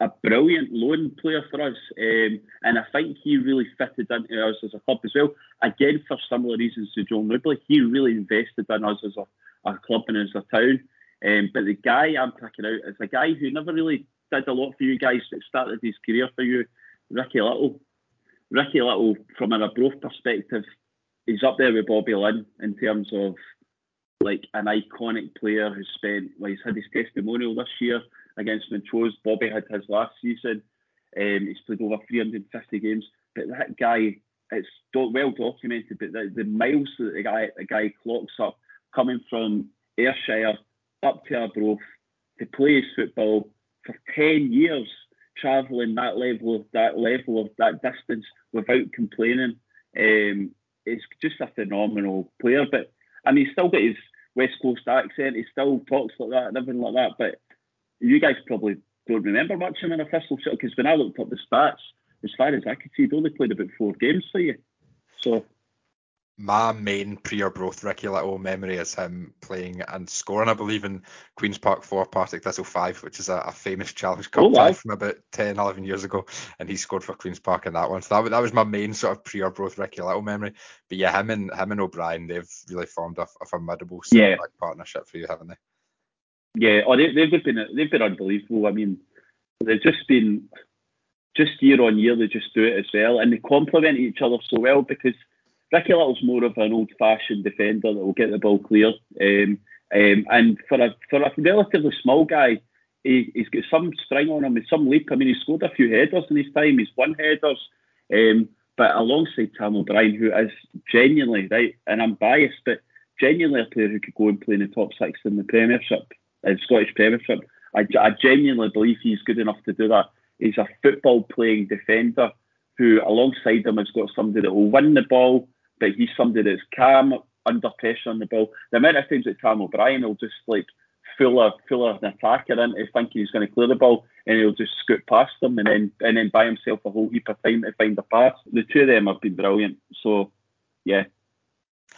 a brilliant loan player for us, um, and I think he really fitted into us as a club as well. Again, for similar reasons to Joel Nubly, he really invested in us as a, a club and as a town. Um, but the guy I'm picking out is a guy who never really did a lot for you guys that started his career for you, Ricky Little. Ricky Little, from an Arbroath perspective, he's up there with Bobby Lynn in terms of like an iconic player who spent, well, he's had his testimonial this year against Montrose. Bobby had his last season. Um, he's played over three hundred fifty games. But that guy, it's well documented, but the, the miles that the guy, the guy clocks up, coming from Ayrshire up to Arbroath to play his football for ten years, travelling that level of that level of that distance without complaining. Um, it's just a phenomenal player. But I mean, he's still got his West Coast accent. He still talks like that and everything like that. But you guys probably don't remember much of him in a Thistle shirt, because when I looked up the stats, as far as I could see, he'd only played about four games for you. So my main pre-Arbroath Ricky Little memory is him playing and scoring, I believe, in Queen's Park four, Partick Thistle five, which is a, a famous Challenge Cup oh, wow. tie from about ten, eleven years ago, and he scored for Queen's Park in that one. So that, that was my main sort of pre-Arbroath Ricky Little memory. But yeah, him and him and O'Brien, they've really formed a, a formidable yeah. partnership for you, haven't they? Yeah, oh, they, they've been they've been unbelievable. I mean, they've just been, just year on year, they just do it as well, and they complement each other so well, because Ricky Little's more of an old-fashioned defender that will get the ball clear. Um, um, and for a for a relatively small guy, he, he's got some spring on him and some leap. I mean, he's scored a few headers in his time. He's won headers. Um, but alongside Tam O'Brien, who is genuinely, right, and I'm biased, but genuinely a player who could go and play in the top six in the Premiership, in Scottish Premiership. I, I genuinely believe he's good enough to do that. He's a football-playing defender who, alongside him, has got somebody that will win the ball, but he's somebody that's calm under pressure on the ball. The amount of times that Tam O'Brien will just like fool a, fool an attacker into thinking he's going to clear the ball, and he'll just scoot past them and then and then buy himself a whole heap of time to find a pass. The two of them have been brilliant. So yeah,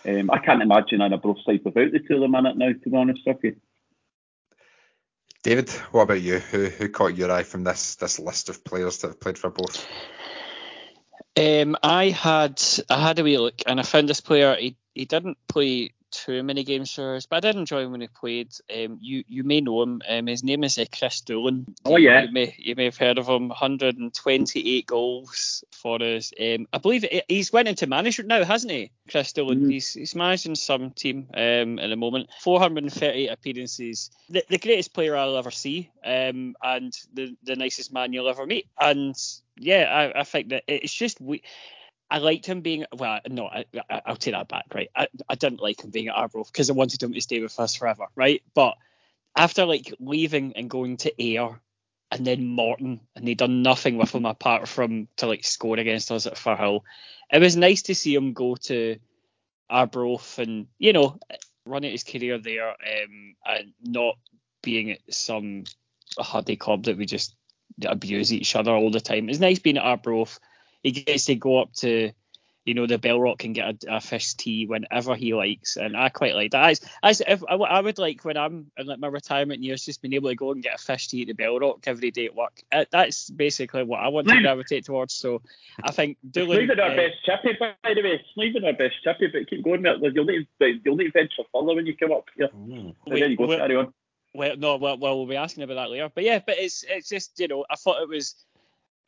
um, I can't imagine an Arbroath side without the two of them in it now, to be honest with you. David, what about you? Who who caught your eye from this this list of players that have played for both? Um, I had I had a wee look, and I found this player. He he didn't play too many games for us, but I did enjoy him when he played. Um, you you may know him. Um, his name is uh, Chris Doolin. Oh yeah. You may you may have heard of him. one hundred twenty-eight goals for us. Um, I believe he's went into management now, hasn't he? Chris Doolin. Mm-hmm. He's he's managing some team um at the moment. four hundred thirty appearances. The, the greatest player I'll ever see. Um, and the the nicest man you'll ever meet. And yeah, I, I think that it's just we. I liked him being well. No, I, I, I'll take that back. Right, I, I didn't like him being at Arbroath because I wanted him to stay with us forever. Right, but after like leaving and going to Ayr and then Morton, and they done nothing with him apart from to like score against us at Firhill. It was nice to see him go to Arbroath and, you know, run out his career there, um, and not being at some huddy club that we just abuse each other all the time. It's nice being at Arbroath. He gets to go up to you know, the Bell Rock can get a, a fish tea whenever he likes, and I quite like that. I, I, if, I, I would like, when I'm in like my retirement years, just being able to go and get a fish tea at the Bell Rock every day at work. Uh, that's basically what I want to gravitate towards. So I think Doolin... It's leaving our uh, best chippy, by the way. It's leaving our best chippy, but keep going. You'll need, you'll need to venture further when you come up here. Mm. So wait, there you go, carry on. Well, no, well, well, we'll be asking about that later. But yeah, but it's it's just, you know, I thought it was...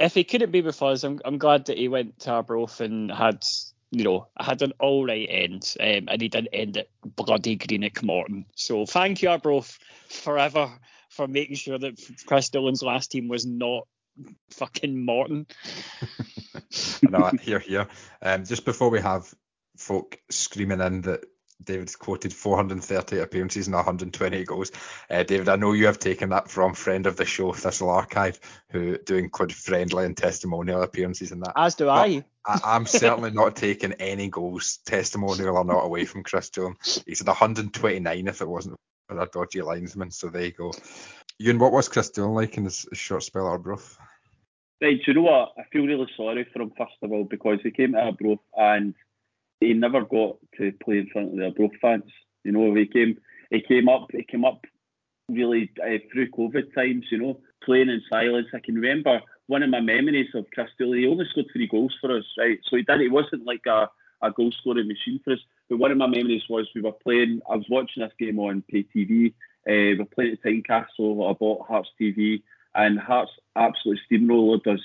If he couldn't be with us, I'm I'm glad that he went to Arbroath and had, you know, had an all right end, um, and he didn't end at bloody Greenock Morton. So thank you, Arbroath, forever for making sure that Chris Doolin's last team was not fucking Morton. No, here, here. Um, just before we have folk screaming in that David's quoted four hundred thirty appearances and one hundred twenty goals. Uh, David, I know you have taken that from friend of the show, Thistle Archive, who do include friendly and testimonial appearances in that. As do but I. I. I'm certainly not taking any goals, testimonial or not, away from Chris Doolin. He said one hundred twenty-nine if it wasn't for a dodgy linesman, so there you go. Ewan, what was Chris Doolin like in this short spell at Arbroath? Right, do you know what? I feel really sorry for him, first of all, because he came to Arbroath and he never got to play in front of the Arbroath fans. You know, he came, he came up, he came up really uh, through COVID times. You know, playing in silence. I can remember one of my memories of Chris Dooley. He only scored three goals for us, right? So he did. It wasn't like a, a goal scoring machine for us. But one of my memories was we were playing. I was watching this game on pay T V. Uh, we were playing at Tynecastle. I bought Hearts T V, and Hearts absolutely steamrolled us.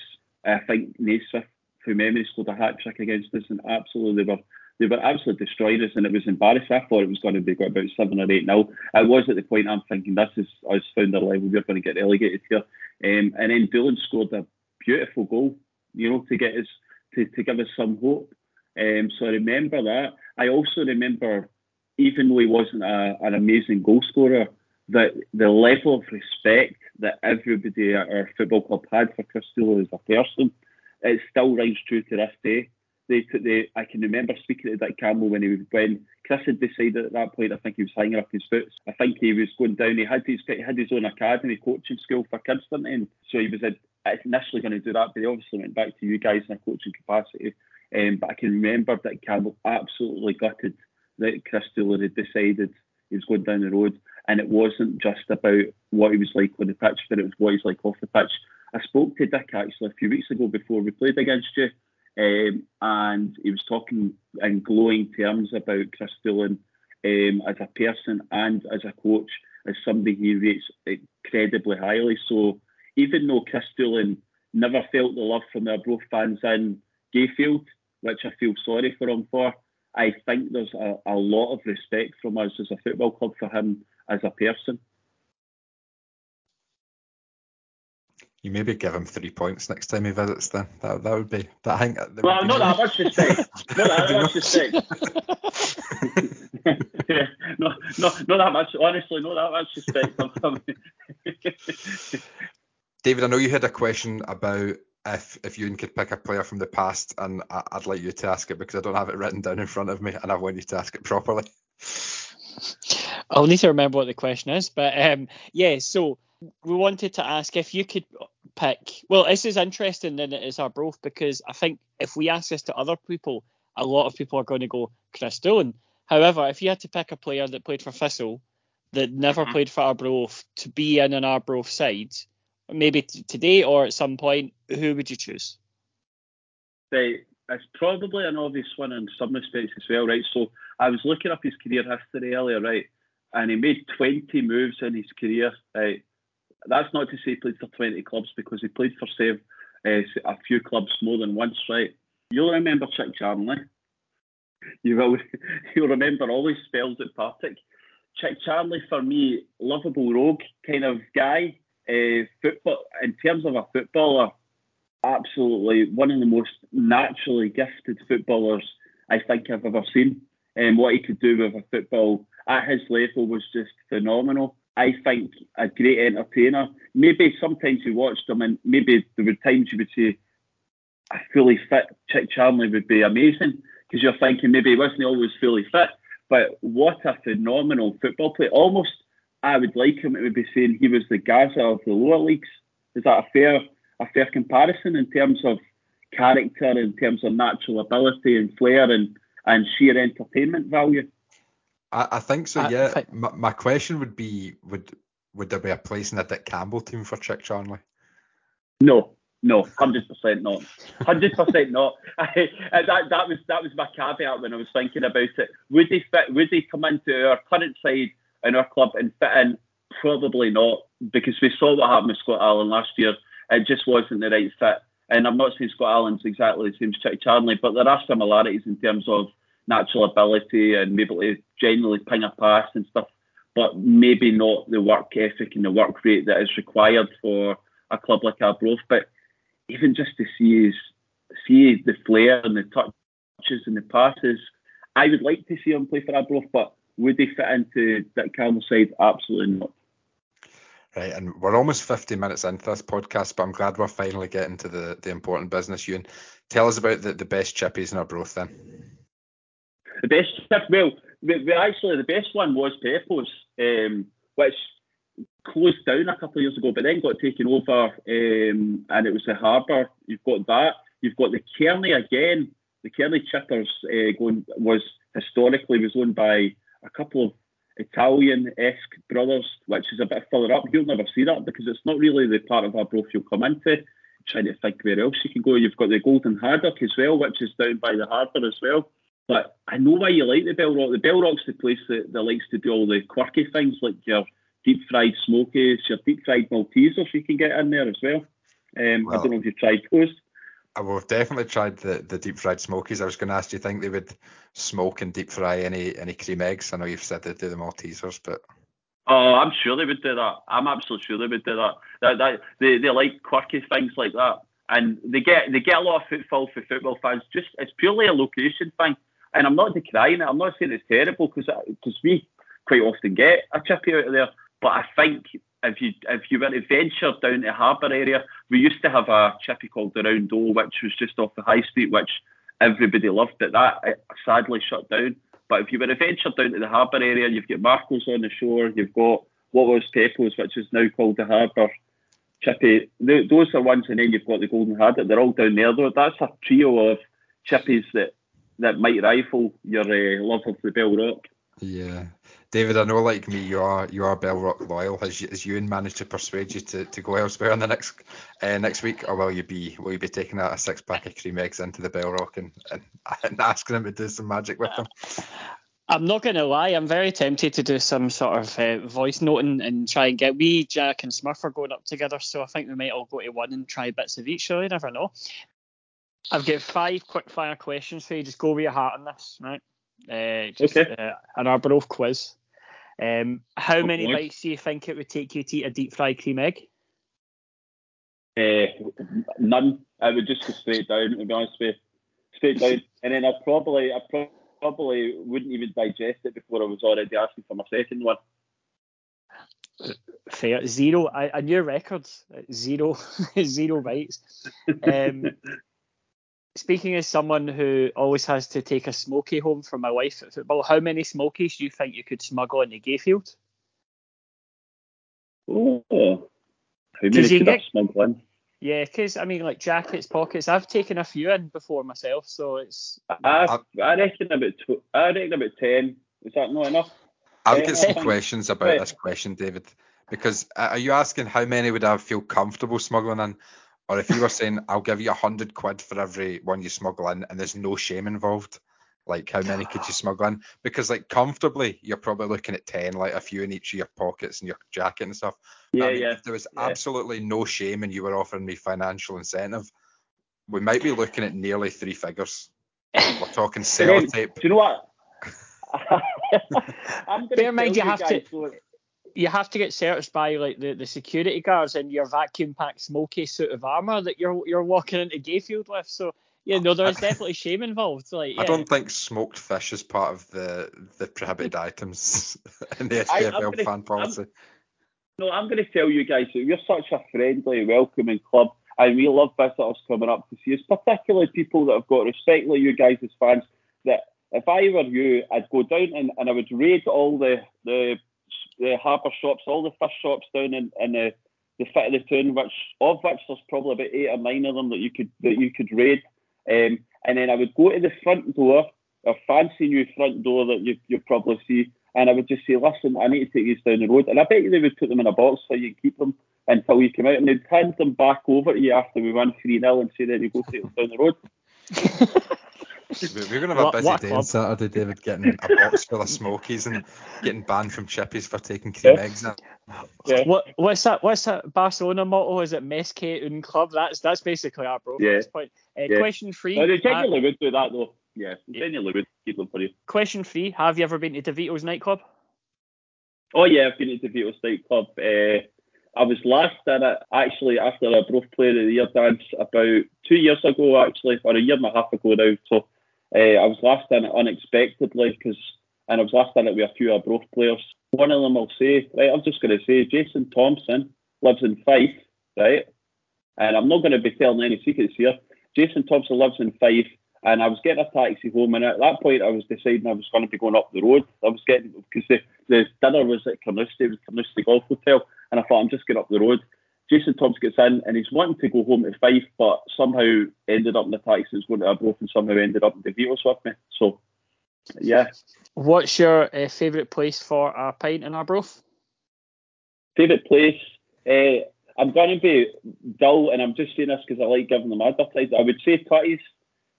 I think Naismith, through memory, scored a hat trick against us, and absolutely they were. They were absolutely destroyed us, and it was embarrassing. I thought it was going to be got about seven or eight now. I was at the point I'm thinking, this is us found our level. We're going to get relegated here. Um, and then Doolin scored a beautiful goal, you know, to get us to, to give us some hope. Um, so I remember that. I also remember, even though he wasn't a, an amazing goal scorer, that the level of respect that everybody at our football club had for Chris Doolin as a person, it still rings true to this day. They took the. I can remember speaking to Dick Campbell when he when Chris had decided at that point. I think he was hanging up his boots. I think he was going down. He had his he had his own academy coaching school for kids, didn't he? So he was initially going to do that, but he obviously went back to you guys in a coaching capacity. Um, but I can remember Dick Campbell absolutely gutted that Chris Doolin had decided he was going down the road, and it wasn't just about what he was like on the pitch, but it was what he's like off the pitch. I spoke to Dick actually a few weeks ago before we played against you. Um, and he was talking in glowing terms about Chris Doolin um, as a person and as a coach, as somebody he rates incredibly highly. So even though Chris Doolin never felt the love from the Arbroath fans in Gayfield, which I feel sorry for him for, I think there's a, a lot of respect from us as a football club for him as a person. You maybe give him three points next time he visits. Then that that would be that. I think that well, be not that much respect. Not that much respect. Yeah, no, no, not that much. Honestly, not that much respect. David, I know you had a question about if if you could pick a player from the past, and I, I'd like you to ask it because I don't have it written down in front of me, and I want you to ask it properly. I'll need to remember what the question is, but um, yeah, so. We wanted to ask if you could pick. Well, this is interesting, and it is Arbroath, because I think if we ask this to other people, a lot of people are going to go Chris Doolin. However, if you had to pick a player that played for Thistle, that never played for Arbroath, to be in an Arbroath side, maybe t- today or at some point, who would you choose? Right. It's probably an obvious one in some respects as well, right? So I was looking up his career history earlier, right? And he made twenty moves in his career, right? That's not to say he played for twenty clubs, because he played for save, uh, a few clubs more than once, right? You'll remember Chick Charnley. You will. You'll remember all his spells at Partick. Chick Charnley, for me, lovable rogue kind of guy. Uh, football, in terms of a footballer, absolutely one of the most naturally gifted footballers I think I've ever seen. And um, what he could do with a football at his level was just phenomenal. I think a great entertainer. Maybe sometimes you watched him, and maybe there were times you would say, a fully fit Chick Charnley would be amazing, because you're thinking maybe he wasn't always fully fit. But what a phenomenal football player. Almost, I would like him, it would be saying he was the Gaza of the lower leagues. Is that a fair a fair comparison in terms of character, in terms of natural ability and flair and, and sheer entertainment value? I, I think so, I, yeah. I think... My, my question would be, would would there be a place in a Dick Campbell team for Chick Charnley? No, no, one hundred percent not. one hundred percent not. I, that, that, was, that was my caveat when I was thinking about it. Would he, fit, would he come into our current side in our club and fit in? Probably not, because we saw what happened with Scott Allen last year. It just wasn't the right fit. And I'm not saying Scott Allen's exactly the same as Chick Charnley, but there are similarities in terms of natural ability and maybe to generally ping a pass and stuff, but maybe not the work ethic and the work rate that is required for a club like Arbroath. But even just to see his, see the flair and the touches and the passes, I would like to see him play for Arbroath, but would he fit into Dick Campbell's side? Absolutely not. Right, and we're almost fifty minutes into this podcast, but I'm glad we're finally getting to the, the important business. Ewan, tell us about the, the best chippies in Arbroath then. The best chip, well, we, we actually, the best one was Peppo's, um, which closed down a couple of years ago, but then got taken over, um, and it was the Harbour. You've got that. You've got the Kearney again. The Kearney Chippers uh, going was historically was owned by a couple of Italian-esque brothers, which is a bit further up. You'll never see that because it's not really the part of Arbroath you'll come into. I'm trying to think where else you can go. You've got the Golden Haddock as well, which is down by the harbour as well. But I know why you like the Bell Rock. The Bell Rock's the place that, that likes to do all the quirky things, like your deep-fried smokies, your deep-fried Maltesers you can get in there as well. Um, well I don't know if you've tried those. I will have definitely tried the, the deep-fried smokies. I was going to ask, do you think they would smoke and deep-fry any any cream eggs? I know you've said they do the Maltesers, but... Oh, I'm sure they would do that. I'm absolutely sure they would do that. That, that they, they like quirky things like that. And they get they get a lot of footfall for football fans. Just it's purely a location thing. And I'm not decrying it. I'm not saying it's terrible, because we quite often get a chippy out of there. But I think... If you if you were to venture down to the harbour area, we used to have a chippy called the Round O, which was just off the high street, which everybody loved. At that, it sadly shut down. But if you were to venture down to the harbour area, you've got Marco's on the shore, you've got what was Peppo's, which is now called the Harbour Chippy. Those are ones, and then you've got the Golden Haddock. They're all down there, though. That's a trio of chippies that, that might rival your uh, love of the Bell Rock. Yeah. David, I know, like me, you are you are Bell Rock loyal. Has, has Ewan managed to persuade you to, to go elsewhere in the next uh, next week, or will you be will you be taking out a six pack of cream eggs into the Bell Rock and, and, and asking him to do some magic with them? I'm not going to lie, I'm very tempted to do some sort of uh, voice noting and try and get wee Jack and Smurf are going up together, so I think we might all go to one and try bits of each. So you never know. I've got five quick fire questions for you. Just go with your heart on this, right? Uh, just, okay. uh, an Arbroath quiz. Um, how okay. many bites do you think it would take you to eat a deep fried cream egg? Uh, none. I would just go straight down, to be honest with you. Straight down. And then I probably I pro- probably wouldn't even digest it before I was already asking for my second one. Fair. Zero. I, I knew records. Zero. Zero bites. Um, speaking as someone who always has to take a smoky home from my wife at football, how many smokies do you think you could smuggle into Gayfield? Oh, how many could I smuggle in? Yeah, because, I mean, like jackets, pockets, I've taken a few in before myself, so it's... I, I reckon about tw- I reckon about ten. Is that not enough? I've got some questions about right. this question, David, because uh, are you asking how many would I feel comfortable smuggling in? Or if you were saying, I'll give you a hundred quid for every one you smuggle in, and there's no shame involved, like how many could you smuggle in? Because like comfortably, you're probably looking at ten, like a few in each of your pockets and your jacket and stuff. Yeah, I mean, yeah. If there was yeah. absolutely no shame and you were offering me financial incentive, we might be looking at nearly three figures. We're talking sellotape. Do you know what? I'm Bear in mind, you have to... Look. You have to get searched by like the, the security guards in your vacuum packed smoky suit of armour that you're you're walking into Gayfield with. So yeah, no, there's definitely shame involved. Like yeah. I don't think smoked fish is part of the, the prohibited items in the S P F L I, gonna, fan policy. I'm, no, I'm going to tell you guys that you're such a friendly, welcoming club, and we love visitors coming up to see us, particularly people that have got respect like you guys as fans. That if I were you, I'd go down and, and I would raid all the the. the harbour shops, all the fish shops down in, in the the fit of the tune, which of which there's probably about eight or nine of them that you could that you could raid. Um, and then I would go to the front door, a fancy new front door that you you probably see, and I would just say, listen, I need to take these down the road. And I bet you they would put them in a box so you keep them until you come out, and they'd hand them back over to you after we won three nil and say, there you go, take them down the road. We're going to have a what, busy what day club? on Saturday, David, getting a box full of smokies and getting banned from Chippies for taking cream yeah. eggs. Yeah. What, what's that What's that Barcelona motto? Is it Mesque Un Club? That's that's basically our bro. Yeah. Point. Uh, yeah. Question three. No, they genuinely would do that, though. Yeah, they genuinely would keep them for you. Question three. Have you ever been to DeVito's nightclub? Oh, yeah, I've been to DeVito's nightclub. Uh, I was last in it, actually, after a Arbroath Player of the Year dance about two years ago, actually, or a year and a half ago now. So Uh, I was last in it unexpectedly, cause, and I was last in it with a few Arbroath players. One of them will say, right, I'm just going to say, Jason Thompson lives in Fife, right? And I'm not going to be telling any secrets here. Jason Thompson lives in Fife, and I was getting a taxi home, and at that point I was deciding I was going to be going up the road. I was getting, because the, the dinner was at Carnoustie, was Carnoustie Golf Hotel, and I thought, I'm just going up the road. Jason Thompson gets in and he's wanting to go home to Fife, but somehow ended up in the taxi and was going to Arbroath and somehow ended up in DeVito's with me. So, yeah. What's your uh, favourite place for a pint in Arbroath? Favourite place? Uh, I'm going to be dull, and I'm just saying this because I like giving them advertising. I would say Tutties,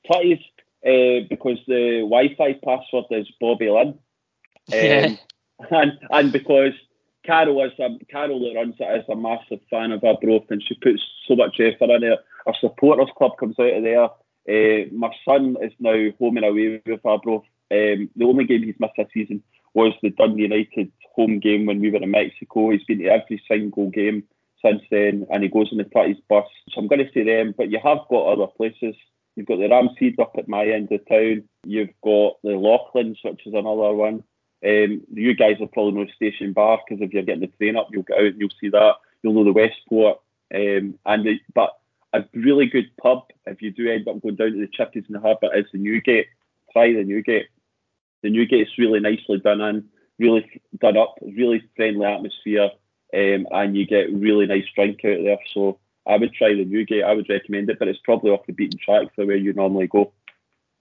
Tutties uh, because the Wi-Fi password is Bobby Lynn. Um, yeah. And, and because... Carol is a, Carol that runs it is a massive fan of Arbroath, and she puts so much effort in it. Our supporters club comes out of there. Uh, my son is now home and away with Arbroath. Um, the only game he's missed this season was the Dundee United home game when we were in Mexico. He's been to every single game since then, and he goes on the party's bus. So I'm going to say them, but you have got other places. You've got the Ramseed up at my end of town. You've got the Loughlin's, which is another one. Um, you guys will probably know Station Bar, because if you're getting the train up, you'll get out and you'll see that. You'll know the Westport, um, and the, but a really good pub, if you do end up going down to the Chippies in the Harbour, is the Newgate. Try the Newgate. The Newgate's really nicely done in, really done up, really friendly atmosphere, um, and you get really nice drink out there. So I would try the Newgate. I would recommend it, but it's probably off the beaten track for where you normally go.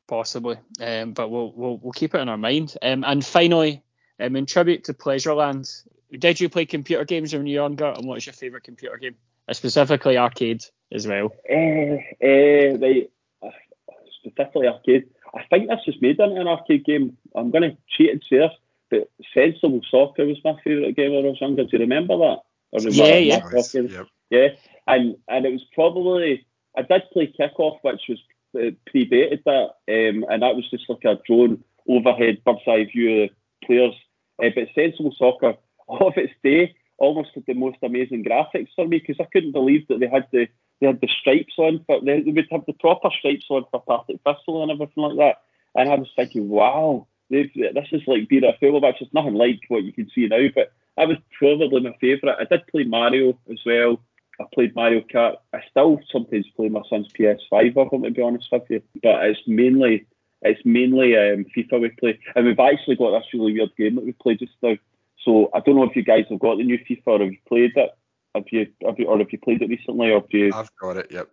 Possibly, um, but we'll, we'll we'll keep it in our mind. Um, and finally, um, in tribute to Pleasureland, did you play computer games when you were younger, and what's your favourite computer game, uh, specifically arcade as well? Uh, uh, right. uh, specifically arcade. I think this was made into an arcade game. I'm going to cheat and say this, but Sensible Soccer was my favourite game when I was younger. Do you remember that? Or yeah, yeah, yep. yeah. And and it was probably I did play Kickoff, which was. Predated that, um, and that was just like a drone overhead bird's eye view of players. Uh, but Sensible Soccer, of its day, almost had the most amazing graphics for me, because I couldn't believe that they had the they had the stripes on, but they, they would have the proper stripes on for Partick Thistle and everything like that. And I was thinking, wow, this is like being a football match. It's nothing like what you can see now, but that was probably my favourite. I did play Mario as well. I played Mario Kart. I still sometimes play my son's P S five of them, to be honest with you. But it's mainly it's mainly um, FIFA we play. And we've actually got this really weird game that we play just now. So I don't know if you guys have got the new FIFA or have you played it? Have you, have you, or have you played it recently? Or have you... I've got it, yep.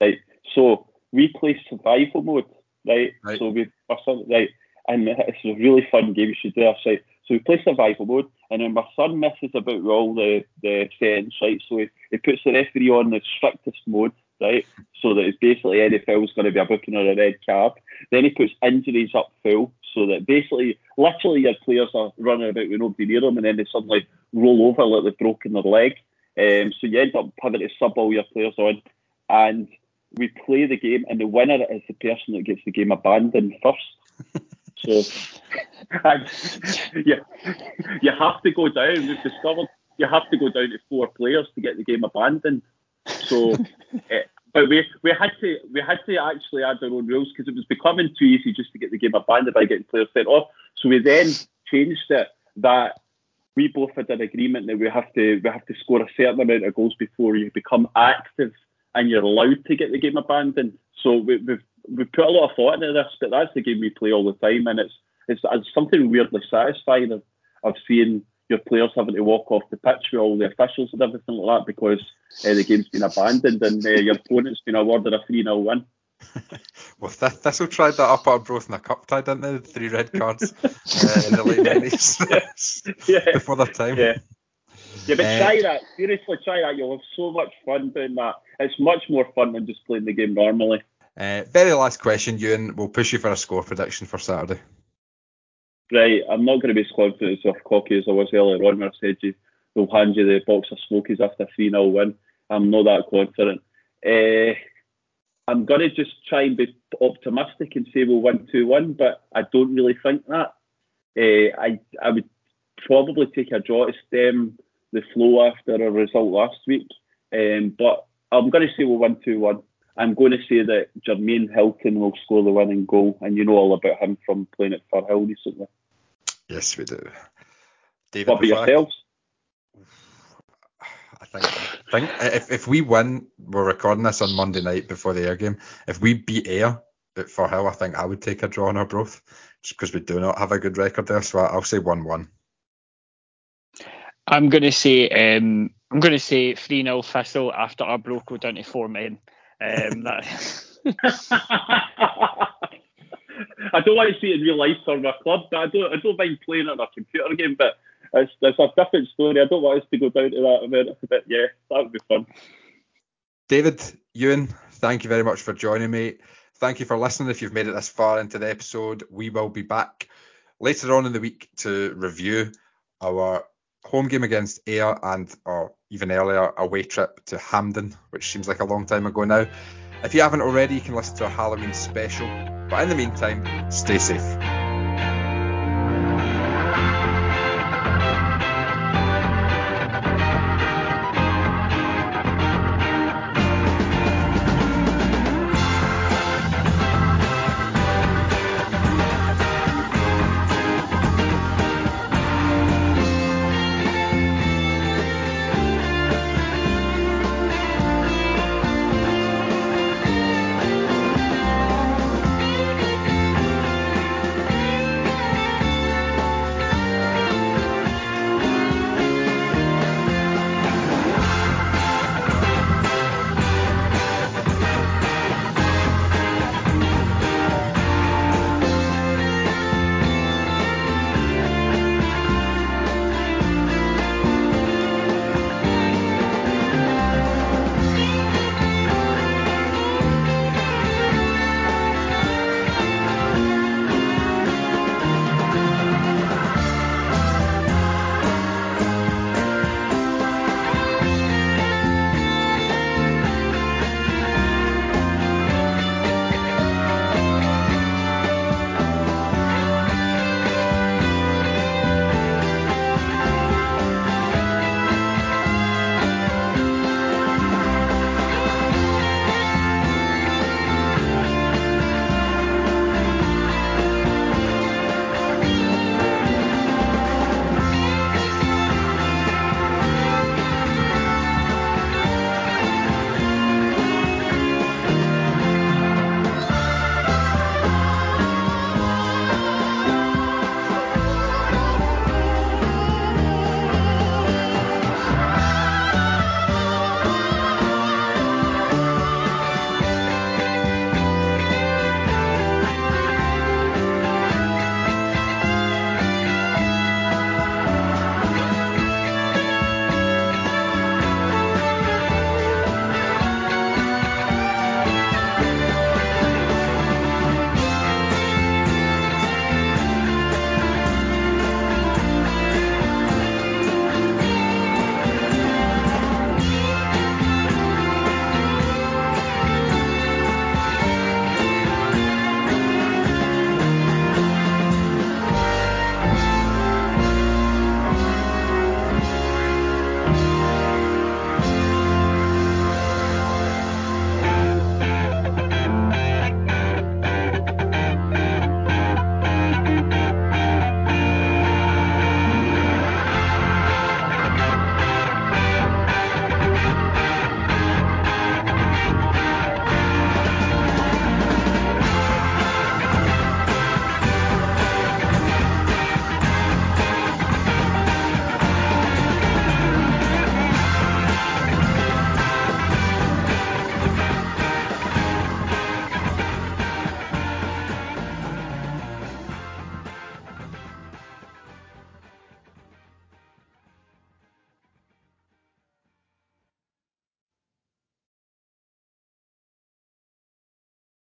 Right. So we play survival mode, right? right. So we right. And it's a really fun game. You should do our site. So we play survival mode, and then my son misses about all the, the settings, right? So he, he puts the referee on the strictest mode, right? So that it's basically N F L's going to be a booking or a red card. Then he puts injuries up full, so that basically, literally your players are running about with nobody near them, and then they suddenly roll over like they've broken their leg. Um, so you end up having to sub all your players on, and we play the game, and the winner is the person that gets the game abandoned first. So, and, yeah, you have to go down. We've discovered you have to go down to four players to get the game abandoned. So, uh, but we we had to we had to actually add our own rules, because it was becoming too easy just to get the game abandoned by getting players sent off. So we then changed it that we both had an agreement that we have to we have to score a certain amount of goals before you become active and you're allowed to get the game abandoned. So we, we've. We put a lot of thought into this, but that's the game we play all the time, and it's it's, it's something weirdly satisfying of, of seeing your players having to walk off the pitch with all the officials and everything like that because uh, the game's been abandoned and uh, your opponent's been awarded a three nil win. Well, Thistle tried that up at Arbroath in a cup tie, didn't they? The three red cards uh, in the late nineties yeah. yeah. before their time. Yeah, yeah but uh, try that. Seriously, try that. You'll have so much fun doing that. It's much more fun than just playing the game normally. Uh, very last question, Ewan. We'll push you for a score prediction for Saturday. Right, I'm not going to be as confident as cocky as I was earlier on where I said you, they'll hand you the box of smokies after a three nil win. I'm not that confident. Uh, I'm going to just try and be optimistic and say we'll win two one, but I don't really think that. Uh, I I would probably take a draw to stem the flow after a result last week, um, but I'm going to say we'll win two one. I'm going to say that Jermaine Hilton will score the winning goal, and you know all about him from playing at Firhill recently. Yes, we do. David, what about yourselves? I think, I think if, if we win, we're recording this on Monday night before the air game. If we beat Ayr at Firhill, I think I would take a draw on Arbroath just because we do not have a good record there. So I'll say one one. I'm going to say um, I'm going to say three nil Thistle after Arbroath go down to four men. Um, that... I don't want to see it in real life or my club. I don't. I don't mind playing it on a computer game, but it's, it's a different story. I don't want us to go down to that event. But yeah, that would be fun. David, Ewan, thank you very much for joining me. Thank you for listening. If you've made it this far into the episode, we will be back later on in the week to review our home game against Ayr and our even earlier away trip to Hampden, which seems like a long time ago now. If you haven't already, you can listen to a Halloween special. But in the meantime, stay safe.